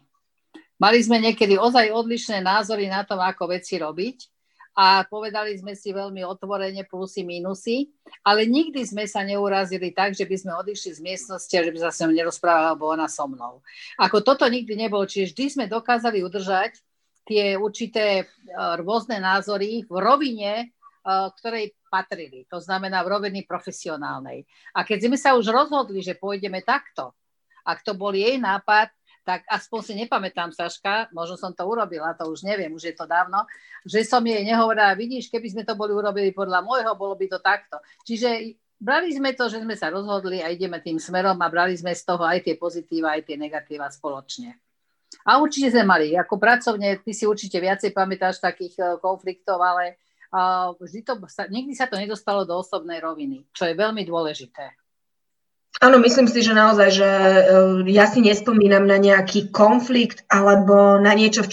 Mali sme niekedy ozaj odlišné názory na to, ako veci robiť. A povedali sme si veľmi otvorene plusy, minusy, ale nikdy sme sa neurazili tak, že by sme odišli z miestnosti a že by sa s ňou nerozprávala, alebo ona so mnou. Ako toto nikdy nebolo, čiže vždy sme dokázali udržať tie určité rôzne názory v rovine, ktorej patrili. To znamená v rovine profesionálnej. A keď sme sa už rozhodli, že pôjdeme takto, ak to bol jej nápad, tak aspoň si nepamätám, Saška, možno som to urobila, to už neviem, už je to dávno, že som jej nehovorila, vidíš, keby sme to boli urobili podľa môjho, bolo by to takto. Čiže brali sme to, že sme sa rozhodli a ideme tým smerom a brali sme z toho aj tie pozitíva, aj tie negatíva spoločne. A určite sme mali, ako pracovne, ty si určite viacej pamätáš takých konfliktov, ale nikdy sa to nedostalo do osobnej roviny, čo je veľmi dôležité. Áno, myslím si, že naozaj, že ja si nespomínam na nejaký konflikt alebo na niečo,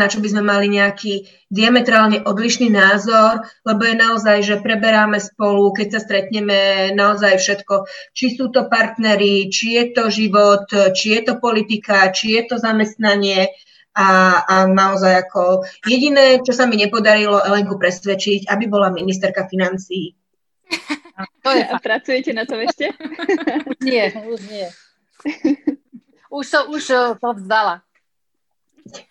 na čo by sme mali nejaký diametrálne odlišný názor, lebo je naozaj, že preberáme spolu, keď sa stretneme, naozaj všetko. Či sú to partneri, či je to život, či je to politika, či je to zamestnanie. A naozaj ako jediné, čo sa mi nepodarilo Elenku presvedčiť, aby bola ministerka financií. A pracujete na tom ešte? Už nie. Už to vzdala.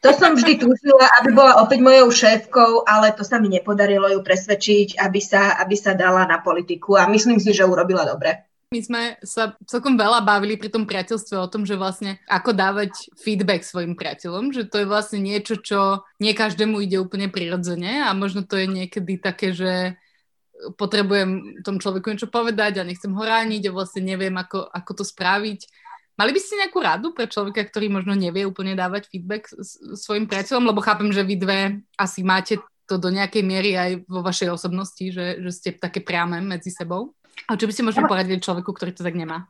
To som vždy tušila, aby bola opäť mojou šéfkou, ale to sa mi nepodarilo ju presvedčiť, aby sa dala na politiku a myslím si, že urobila dobre. My sme sa celkom veľa bavili pri tom priateľstve o tom, že vlastne ako dávať feedback svojim priateľom, že to je vlastne niečo, čo nie každému ide úplne prirodzene a možno to je niekedy také, že potrebujem tomu človeku niečo povedať a nechcem ho rániť a vlastne neviem, ako to spraviť. Mali by ste nejakú radu pre človeka, ktorý možno nevie úplne dávať feedback svojim priateľom? Lebo chápem, že vy dve asi máte to do nejakej miery aj vo vašej osobnosti, že ste také priame medzi sebou. A čo by ste možno poradili človeku, ktorý to tak nemá?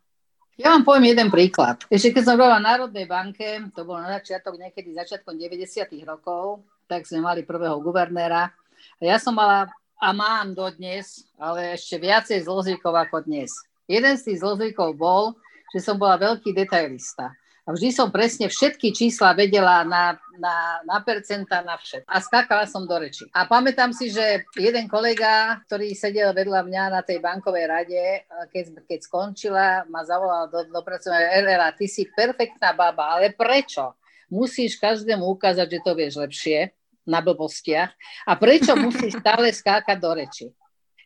Ja vám poviem jeden príklad. Ešte keď som bola v Národnej banke, to bolo na začiatok niekedy začiatkom 90. rokov, tak sme mali prvého guvernéra. Ja som mala a mám dodnes, ale ešte viacej zlozvykov ako dnes. Jeden z tých zlozvykov bol, že som bola veľký detailista. A vždy som presne všetky čísla vedela na percenta, na všetko. A skákala som do reči. A pamätám si, že jeden kolega, ktorý sedel vedľa mňa na tej bankovej rade, keď skončila, ma zavolal do pracovania, Elena, ty si perfektná baba, ale prečo? Musíš každému ukázať, že to vieš lepšie na blbostiach. A prečo musíš stále skákať do reči?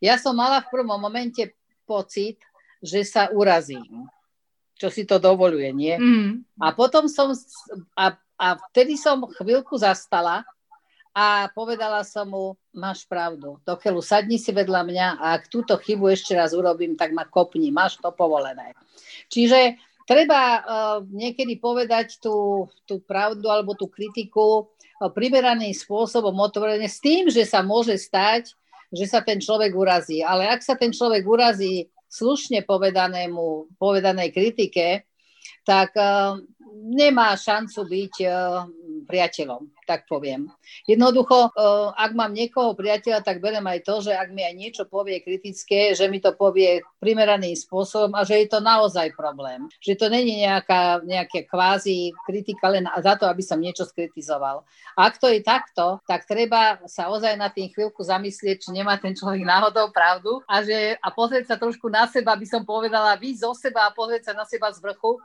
Ja som mala v prvom momente pocit, že sa urazím. Čo si to dovoluje, nie? Mm. A potom som, a vtedy som chvíľku zastala a povedala som mu, máš pravdu, dokeľu sadni si vedľa mňa a ak túto chybu ešte raz urobím, tak ma kopni, máš to povolené. Čiže treba niekedy povedať tú pravdu alebo tú kritiku primeraným spôsobom otvorene s tým, že sa môže stať, že sa ten človek urazí. Ale ak sa ten človek urazí slušne povedanej kritike, tak nemá šancu byť priateľom, tak poviem. Jednoducho, ak mám niekoho priateľa, tak beriem aj to, že ak mi aj niečo povie kritické, že mi to povie primeraným spôsobom a že je to naozaj problém. Že to není nejaká kvázi kritika len za to, aby som niečo skritizoval. A ak to je takto, tak treba sa ozaj na tým chvíľku zamyslieť, či nemá ten človek náhodou pravdu a pozrieť sa trošku na seba, aby som povedala vy zo seba a pozrieť sa na seba z vrchu,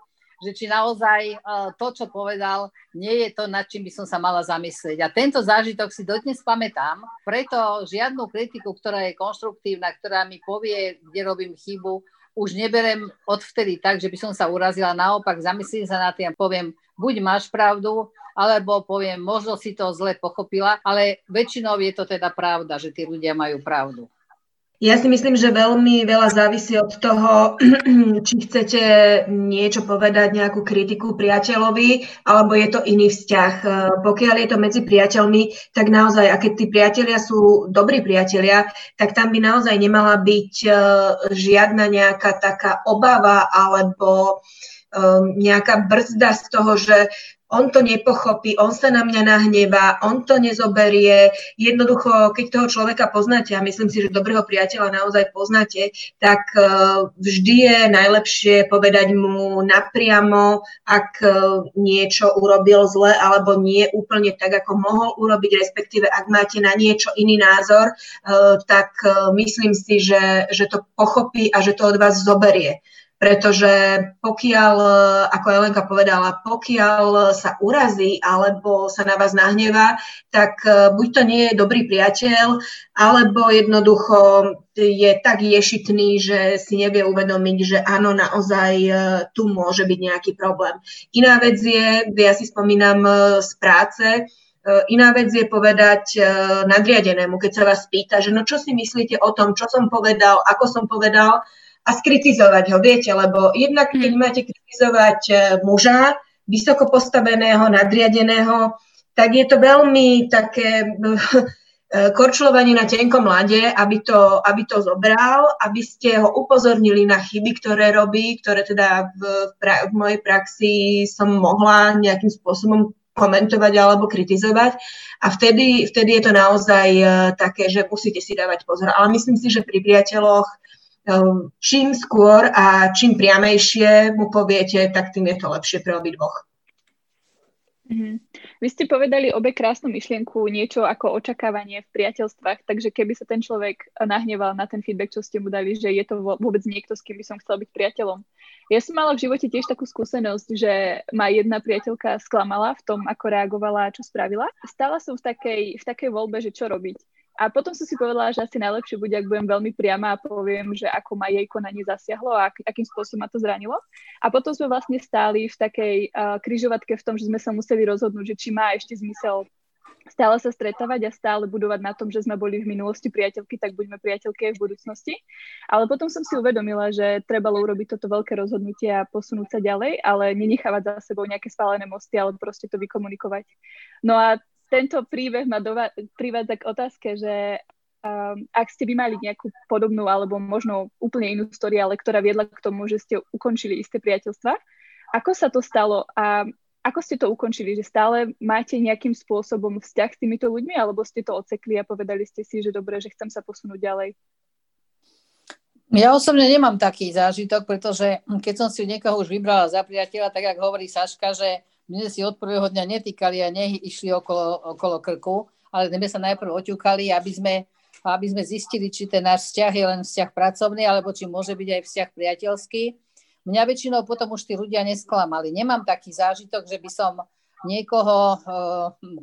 že či naozaj to, čo povedal, nie je to, nad čím by som sa mala zamyslieť. A tento zážitok si dodnes pamätám, preto žiadnu kritiku, ktorá je konštruktívna, ktorá mi povie, kde robím chybu, už neberiem odvtedy tak, že by som sa urazila. Naopak, zamyslím sa na tým a poviem, buď máš pravdu, alebo poviem, možno si to zle pochopila, ale väčšinou je to teda pravda, že tí ľudia majú pravdu. Ja si myslím, že veľmi veľa závisí od toho, či chcete niečo povedať, nejakú kritiku priateľovi, alebo je to iný vzťah. Pokiaľ je to medzi priateľmi, tak naozaj, a keď tí priatelia sú dobrí priatelia, tak tam by naozaj nemala byť žiadna nejaká taká obava alebo nejaká brzda z toho, že on to nepochopí, on sa na mňa nahnevá, on to nezoberie. Jednoducho, keď toho človeka poznáte, a myslím si, že dobrého priateľa naozaj poznáte, tak vždy je najlepšie povedať mu napriamo, ak niečo urobil zle, alebo nie úplne tak, ako mohol urobiť, respektíve ak máte na niečo iný názor, tak myslím si, že to pochopí a že to od vás zoberie. Pretože pokiaľ, ako Elenka povedala, pokiaľ sa urazí alebo sa na vás nahnevá, tak buď to nie je dobrý priateľ, alebo jednoducho je tak ješitný, že si nevie uvedomiť, že áno, naozaj tu môže byť nejaký problém. Iná vec je, ja si spomínam z práce, iná vec je povedať nadriadenému, keď sa vás pýta, že no čo si myslíte o tom, čo som povedal, ako som povedal, a skritizovať ho, viete, lebo jednak keď máte kritizovať muža, vysoko postaveného, nadriadeného, tak je to veľmi také korčľovanie na tenkom ľade, aby to zobral, aby ste ho upozornili na chyby, ktoré robí, ktoré teda v mojej praxi som mohla nejakým spôsobom komentovať alebo kritizovať a vtedy je to naozaj také, že musíte si dávať pozor. Ale myslím si, že pri priateľoch čím skôr a čím priamejšie mu poviete, tak tým je to lepšie pre obidvoch. Vy ste povedali obe krásnu myšlienku, niečo ako očakávanie v priateľstvách, takže keby sa ten človek nahneval na ten feedback, čo ste mu dali, že je to vôbec niekto, s kým by som chcel byť priateľom. Ja som mala v živote tiež takú skúsenosť, že ma jedna priateľka sklamala v tom, ako reagovala a čo spravila. Stála som v takej voľbe, že čo robiť. A potom som si povedala, že asi najlepšie bude, ak budem veľmi priama a poviem, že ako ma jej konanie zasiahlo a akým spôsobom ma to zranilo. A potom sme vlastne stáli v takej križovatke v tom, že sme sa museli rozhodnúť, že či má ešte zmysel stále sa stretávať a stále budovať na tom, že sme boli v minulosti priateľky, tak buďme priateľky aj v budúcnosti. Ale potom som si uvedomila, že trebalo urobiť toto veľké rozhodnutie a posunúť sa ďalej, ale nenechávať za sebou nejaké spálené mosty, ale proste to vykomunikovať. No a tento príbeh ma privádza k otázke, že ak ste vy mali nejakú podobnú alebo možno úplne inú story, ale ktorá viedla k tomu, že ste ukončili isté priateľstva, ako sa to stalo a ako ste to ukončili? Že stále máte nejakým spôsobom vzťah s týmito ľuďmi alebo ste to odsekli a povedali ste si, že dobre, že chcem sa posunúť ďalej? Ja osobne nemám taký zážitok, pretože keď som si niekoho už vybrala za priateľa, tak ako hovorí Saška, že mne si od prvého dňa netýkali a neišli okolo krku, ale sme sa najprv oťukali, aby sme zistili, či ten náš vzťah je len vzťah pracovný, alebo či môže byť aj vzťah priateľský. Mňa väčšinou potom už tí ľudia nesklamali. Nemám taký zážitok, že by som niekoho,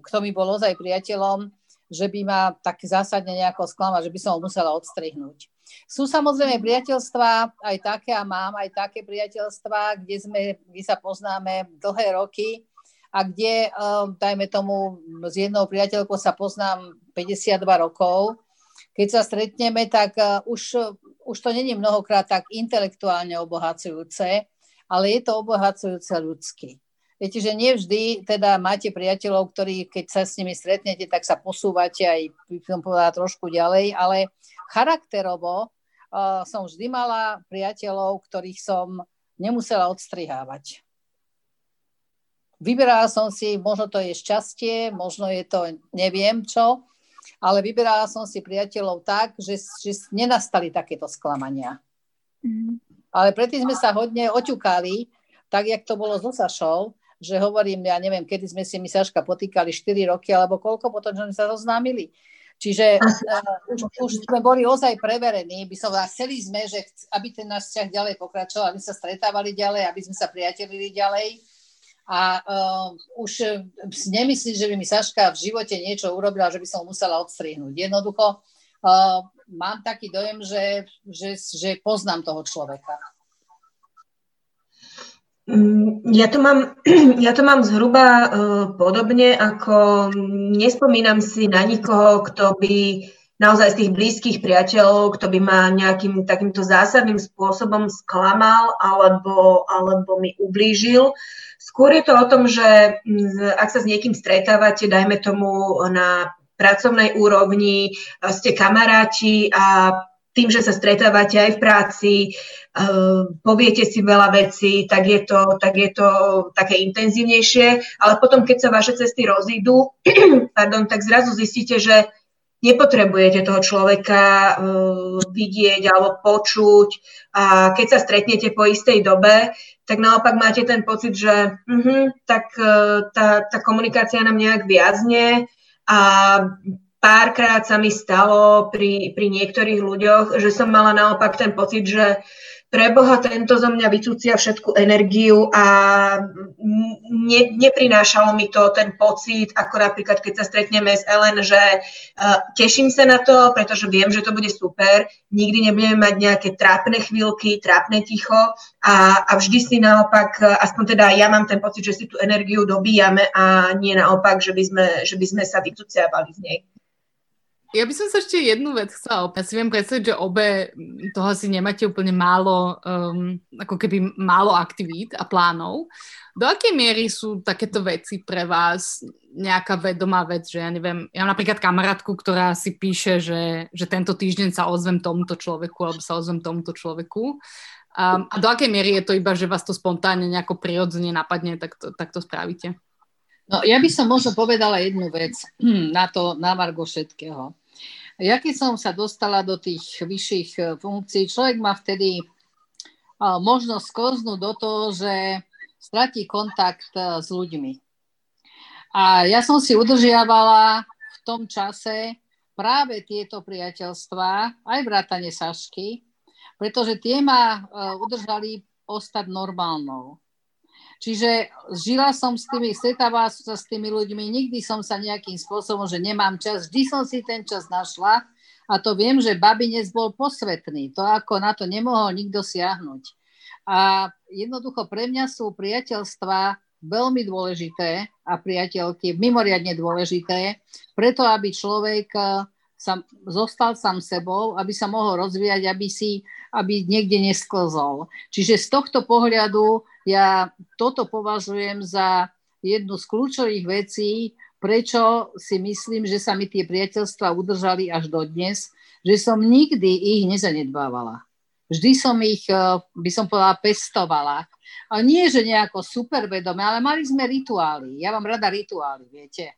kto mi bol ozaj priateľom, že by ma tak zásadne nejako sklamal, že by som ho musela odstrihnúť. Sú samozrejme priateľstvá, aj také a mám aj také priateľstvá, kde sa poznáme dlhé roky a kde, dajme tomu, s jednou priateľkou sa poznám 52 rokov. Keď sa stretneme, tak už to není mnohokrát tak intelektuálne obohacujúce, ale je to obohacujúce ľudsky. Viete, že nevždy teda máte priateľov, ktorí, keď sa s nimi stretnete, tak sa posúvate aj, by som povedala, trošku ďalej, ale charakterovo som vždy mala priateľov, ktorých som nemusela odstrihávať. Vyberala som si, možno to je šťastie, možno je to neviem čo, ale vyberala som si priateľov tak, že nenastali takéto sklamania. Ale predtým sme sa hodne oťukali, tak jak to bolo so Sašou, že hovorím, ja neviem, kedy sme si my Saška potýkali 4 roky, alebo koľko, potom sme sa zoznámili. Čiže už sme boli ozaj preverení, by som chceli sme, že aby ten náš vzťah ďalej pokračoval, aby sa stretávali ďalej, aby sme sa priatelili ďalej. A už nemyslím, že by mi Saška v živote niečo urobila, že by som musela odstrihnúť. Jednoducho mám taký dojem, že poznám toho človeka. Ja to mám zhruba podobne, ako nespomínam si na nikoho, kto by naozaj z tých blízkych priateľov, kto by ma nejakým takýmto zásadným spôsobom sklamal alebo mi ublížil. Skôr je to o tom, že ak sa s niekým stretávate, dajme tomu na pracovnej úrovni, ste kamaráti a tým, že sa stretávate aj v práci, poviete si veľa vecí, tak je to také intenzívnejšie, ale potom, keď sa vaše cesty rozídu, tak zrazu zistíte, že nepotrebujete toho človeka vidieť alebo počuť a keď sa stretnete po istej dobe, tak naopak máte ten pocit, že tá komunikácia nám nejak viazne a párkrát sa mi stalo pri niektorých ľuďoch, že som mala naopak ten pocit, že preboha tento zo mňa vycúcia všetku energiu a neprinášalo mi to ten pocit, ako napríklad keď sa stretneme s Ellen, že teším sa na to, pretože viem, že to bude super, nikdy nebudeme mať nejaké trápne chvíľky, trápne ticho a vždy si naopak, aspoň teda ja mám ten pocit, že si tú energiu dobíjame a nie naopak, že by sme sa vycúciavali z nej. Ja by som sa ešte jednu vec chcela opýtať. Ja si viem predstaviť, že obe toho asi nemáte úplne málo, ako keby málo aktivít a plánov. Do akej miery sú takéto veci pre vás nejaká vedomá vec, že ja neviem, ja mám napríklad kamarátku, ktorá si píše, že tento týždeň sa ozvem tomuto človeku alebo sa ozvem tomuto človeku. A do akej miery je to iba, že vás to spontánne nejako prirodzene napadne, tak to spravíte? No, ja by som možno povedala jednu vec na margo všetkého. Ja keď som sa dostala do tých vyšších funkcií, človek má vtedy možnosť skoznúť do toho, že stratí kontakt s ľuďmi. A ja som si udržiavala v tom čase práve tieto priateľstvá, aj vrátane Sašky, pretože tie ma udržali ostať normálnou. Čiže žila som s tými, stretávala som sa s tými ľuďmi, nikdy som sa nejakým spôsobom, že nemám čas, vždy som si ten čas našla a to viem, že Babinec bol posvetný, to ako na to nemohol nikto siahnuť. A jednoducho pre mňa sú priateľstvá veľmi dôležité a priateľky mimoriadne dôležité, preto aby človek zostal sám sebou, aby sa mohol rozvíjať, aby niekde nesklzol. Čiže z tohto pohľadu ja toto považujem za jednu z kľúčových vecí, prečo si myslím, že sa mi tie priateľstvá udržali až dodnes, že som nikdy ich nezanedbávala. Vždy som ich, by som povedala, pestovala. A nie, že nejako supervedomé, ale mali sme rituály. Ja mám rada rituály, viete.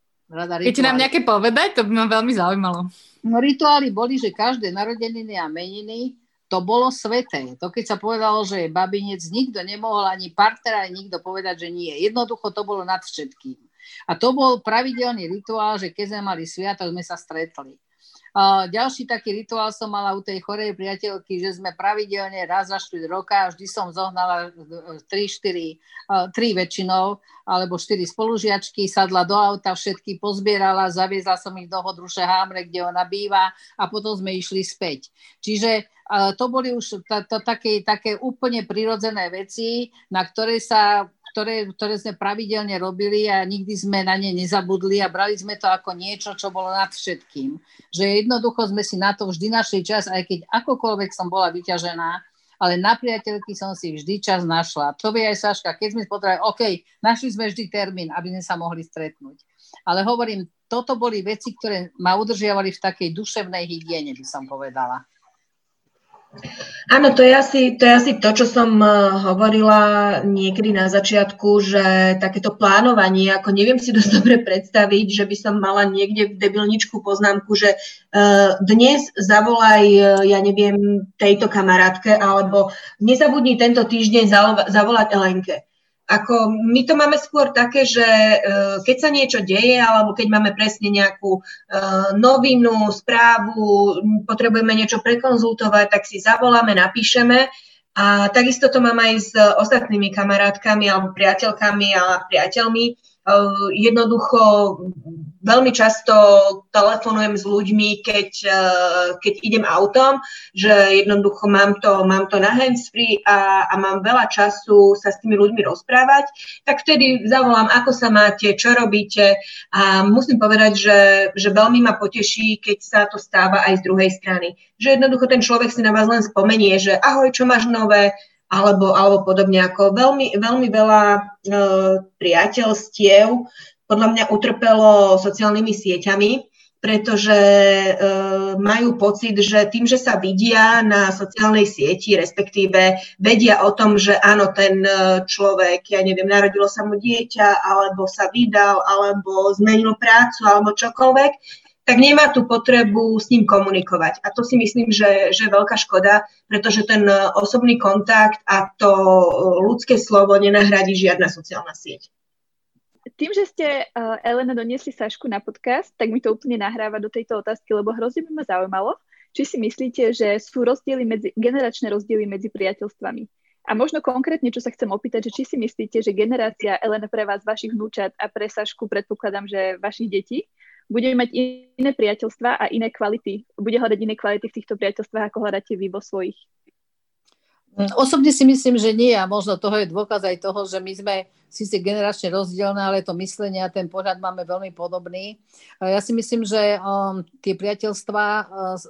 Viete nám nejaké povedať? To by ma veľmi zaujímalo. No, rituály boli, že každé narodeniny a meniny, to bolo sveté. To keď sa povedalo, že je Babinec, nikto nemohol ani partner, ani nikto povedať, že nie. Jednoducho to bolo nad všetkým. A to bol pravidelný rituál, že keď sme mali sviatok, sme sa stretli. Ďalší taký rituál som mala u tej chorej priateľky, že sme pravidelne raz za 4 roka, vždy som zohnala 3 väčšinou, alebo 4 spolužiačky, sadla do auta, všetky pozbierala, zaviezla som ich do Hodruše Hámre, kde ona býva a potom sme išli späť. Čiže to boli už také úplne prirodzené veci, na ktoré sme pravidelne robili a nikdy sme na ne nezabudli a brali sme to ako niečo, čo bolo nad všetkým. Že jednoducho sme si na to vždy našli čas, aj keď akokoľvek som bola vyťažená, ale na priateľky som si vždy čas našla. To vie aj Saška, keď sme potrebovali, OK, našli sme vždy termín, aby sme sa mohli stretnúť. Ale hovorím, toto boli veci, ktoré ma udržiavali v takej duševnej hygiene, by som povedala. Áno, to je asi to, čo som hovorila niekedy na začiatku, že takéto plánovanie, ako neviem si dosť dobre predstaviť, že by som mala niekde v debilničku poznámku, že dnes zavolaj, ja neviem, tejto kamarátke, alebo nezabudni tento týždeň zavolať Elenke. Ako my to máme skôr také, že keď sa niečo deje, alebo keď máme presne nejakú novinu, správu, potrebujeme niečo prekonzultovať, tak si zavoláme, napíšeme. A takisto to mám aj s ostatnými kamarátkami, alebo priateľkami a priateľmi. Jednoducho veľmi často telefonujem s ľuďmi, keď idem autom, že jednoducho mám to na handsfree a mám veľa času sa s tými ľuďmi rozprávať, tak vtedy zavolám, ako sa máte, čo robíte a musím povedať, že veľmi ma poteší, keď sa to stáva aj z druhej strany. Že jednoducho ten človek si na vás len spomenie, že ahoj, čo máš nové, alebo podobne. Ako veľmi, veľmi veľa priateľstiev podľa mňa utrpelo sociálnymi sieťami, pretože majú pocit, že tým, že sa vidia na sociálnej sieti, respektíve vedia o tom, že áno, ten človek, ja neviem, narodilo sa mu dieťa, alebo sa vydal, alebo zmenil prácu, alebo čokoľvek, tak nemá tú potrebu s ním komunikovať. A to si myslím, že je veľká škoda, pretože ten osobný kontakt a to ľudské slovo nenahradí žiadna sociálna sieť. Tým, že ste, Elena, doniesli Sašku na podcast, tak mi to úplne nahráva do tejto otázky, lebo hrozne by ma zaujímalo, či si myslíte, že sú generačné rozdiely medzi priateľstvami. A možno konkrétne, čo sa chcem opýtať, že či si myslíte, že generácia, Elena, pre vás, vašich vnúčat a pre Sašku, predpokladám, že vašich detí, bude mať iné priateľstvá a iné kvality. Bude hľadať iné kvality v týchto priateľstvách, ako hľadáte vy vo svojich. Osobne si myslím, že nie a možno toho je dôkaz aj toho, že my sme síce generačne rozdielne, ale to myslenie a ten pohľad máme veľmi podobný. Ja si myslím, že tie priateľstvá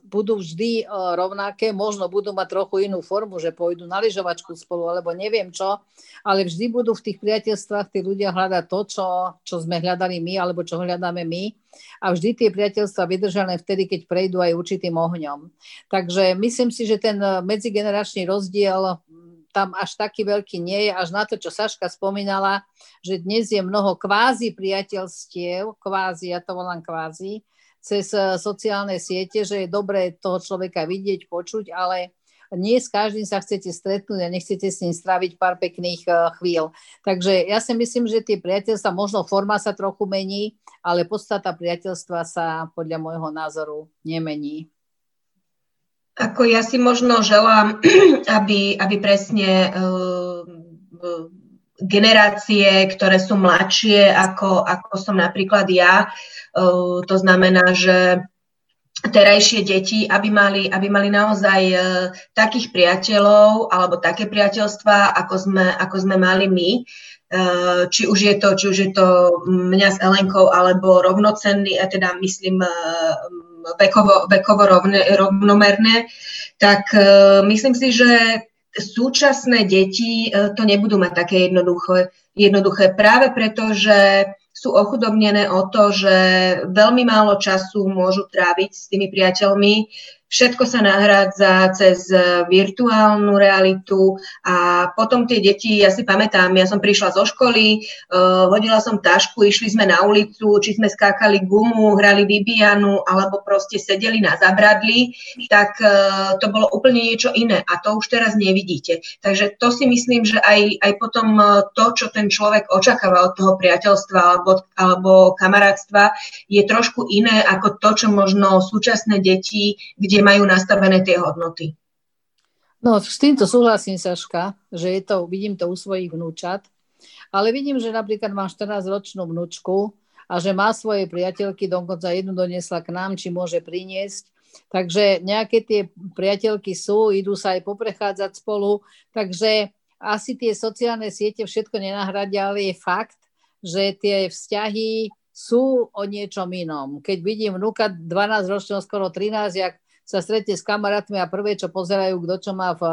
budú vždy rovnaké, možno budú mať trochu inú formu, že pôjdu na lyžovačku spolu alebo neviem čo, ale vždy budú v tých priateľstvách tí ľudia hľadať to, čo sme hľadali my alebo čo hľadáme my. A vždy tie priateľstvá vydržané vtedy, keď prejdú aj určitým ohňom. Takže myslím si, že ten medzigeneračný rozdiel tam až taký veľký nie je, až na to, čo Saška spomínala, že dnes je mnoho kvázi priateľstiev, ja to volám kvázi, cez sociálne siete, že je dobré toho človeka vidieť, počuť, ale nie s každým sa chcete stretnúť a nechcete s ním stráviť pár pekných chvíľ. Takže ja si myslím, že tie priateľstva, možno forma sa trochu mení, ale podstata priateľstva sa podľa môjho názoru nemení. Ako ja si možno želám, aby presne generácie, ktoré sú mladšie, ako som napríklad ja, to znamená, že terajšie deti, aby mali naozaj takých priateľov alebo také priateľstva, ako sme mali my. Či už je to mňa s Elenkou, alebo rovnocenný, a teda myslím vekovo rovnomerné, tak myslím si, že súčasné deti to nebudú mať také jednoduché práve preto, že sú ochudobnené o to, že veľmi málo času môžu tráviť s tými priateľmi. Všetko sa nahrádza cez virtuálnu realitu a potom tie deti, ja si pamätám, ja som prišla zo školy, hodila som tašku, išli sme na ulicu, či sme skákali gumu, hrali vybíjanu alebo proste sedeli na zabradli, tak to bolo úplne niečo iné a to už teraz nevidíte. Takže to si myslím, že aj potom to, čo ten človek očakáva od toho priateľstva alebo kamarátstva, je trošku iné ako to, čo možno súčasné deti, kde majú nastavené tie hodnoty. No, s týmto súhlasím, Saška, že vidím to u svojich vnúčat, ale vidím, že napríklad mám 14-ročnú vnúčku a že má svoje priateľky, dokonca jednu doniesla k nám, či môže priniesť. Takže nejaké tie priateľky sú, idú sa aj poprechádzať spolu, takže asi tie sociálne siete všetko nenahradia, ale je fakt, že tie vzťahy sú o niečom inom. Keď vidím vnúka 12-ročného, skoro 13, jak sa stretne s kamarátmi a prvé, čo pozerajú, kto čo má v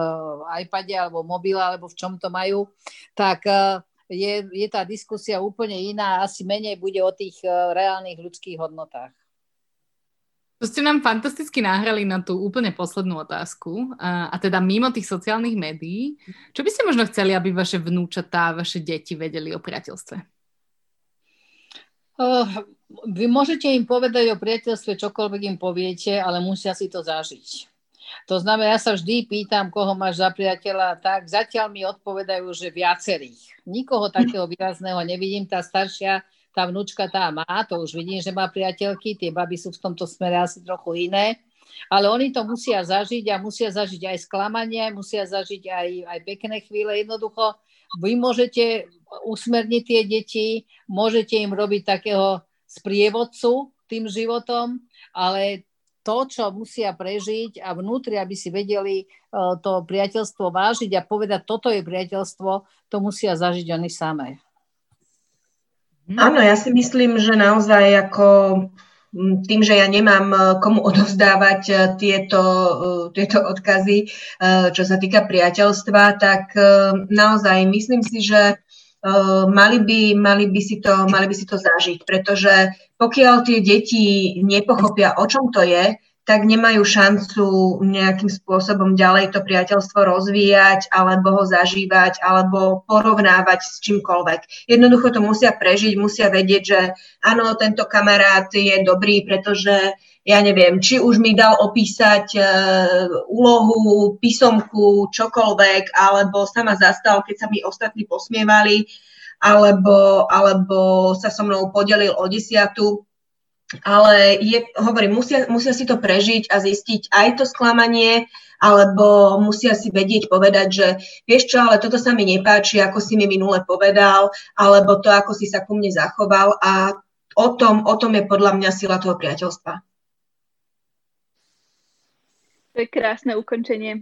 iPade alebo mobile, alebo v čom to majú, tak je tá diskusia úplne iná a asi menej bude o tých reálnych ľudských hodnotách. To ste nám fantasticky nahrali na tú úplne poslednú otázku, a teda mimo tých sociálnych médií. Čo by ste možno chceli, aby vaše vnúčatá, vaše deti vedeli o priateľstve? Vy môžete im povedať o priateľstve, čokoľvek im poviete, ale musia si to zažiť. To znamená, ja sa vždy pýtam, koho máš za priateľa, tak zatiaľ mi odpovedajú, že viacerých. Nikoho takého výrazného nevidím, tá staršia, tá vnúčka tá má, to už vidím, že má priateľky, tie baby sú v tomto smere asi trochu iné, ale oni to musia zažiť a musia zažiť aj sklamanie, musia zažiť aj pekné chvíle, jednoducho. Vy môžete usmerniť tie deti, môžete im robiť takého sprievodcu tým životom, ale to, čo musia prežiť a vnútri, aby si vedeli to priateľstvo vážiť a povedať, toto je priateľstvo, to musia zažiť oni samé. Áno, ja si myslím, že naozaj ako tým, že ja nemám komu odovzdávať tieto odkazy, čo sa týka priateľstva, tak naozaj myslím si, že mali by si to zažiť, pretože pokiaľ tie deti nepochopia, o čom to je, tak nemajú šancu nejakým spôsobom ďalej to priateľstvo rozvíjať, alebo ho zažívať, alebo porovnávať s čímkoľvek. Jednoducho to musia prežiť, musia vedieť, že áno, tento kamarát je dobrý, pretože ja neviem, či už mi dal opísať úlohu, písomku, čokoľvek, alebo sa ma zastal, keď sa mi ostatní posmievali, alebo sa so mnou podelil o 10. Ale hovorím, musia si to prežiť a zistiť aj to sklamanie, alebo musia si vedieť povedať, že vieš čo, ale toto sa mi nepáči, ako si mi minule povedal, alebo to, ako si sa ku mne zachoval, a o tom je podľa mňa sila toho priateľstva. To je krásne ukončenie.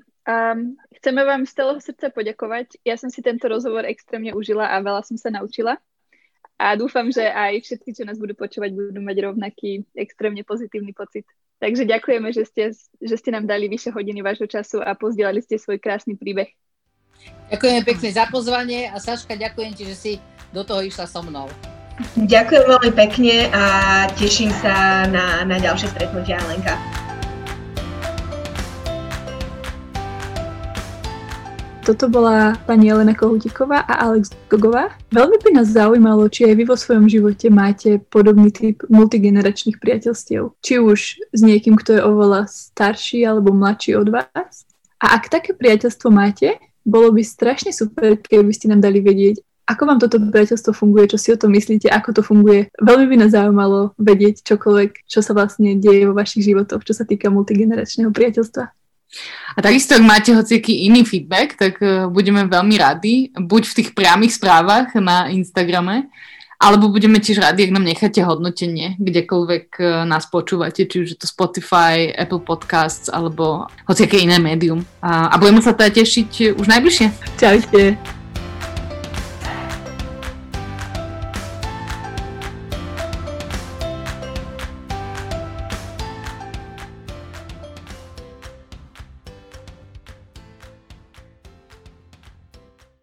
Chceme vám z celého srdca poďakovať. Ja som si tento rozhovor extrémne užila a veľa som sa naučila. A dúfam, že aj všetci, čo nás budú počúvať, budú mať rovnaký extrémne pozitívny pocit. Takže ďakujeme, že ste nám dali vyše hodiny vášho času a pozdieľali ste svoj krásny príbeh. Ďakujem pekne za pozvanie a Saška, ďakujem ti, že si do toho išla so mnou. Ďakujem veľmi pekne a teším sa na ďalšie stretnutia, Lenka. Toto bola pani Elena Kohútiková a Alex Gogová. Veľmi by nás zaujímalo, či aj vy vo svojom živote máte podobný typ multigeneračných priateľstiev. Či už s niekým, kto je oveľa starší alebo mladší od vás, A ak také priateľstvo máte, bolo by strašne super, keby ste nám dali vedieť, ako vám toto priateľstvo funguje, čo si o tom myslíte, ako to funguje. Veľmi by nás zaujímalo vedieť čokoľvek, čo sa vlastne deje vo vašich životoch, čo sa týka multigeneračného priateľstva. A takisto, ak máte hociaký iný feedback, tak budeme veľmi radi, buď v tých priamých správach na Instagrame, alebo budeme tiež radi, ak nám necháte hodnotenie, kdekoľvek nás počúvate, či už je to Spotify, Apple Podcasts, alebo hociaké iné médium. A budeme sa teda tešiť už najbližšie. Čaute.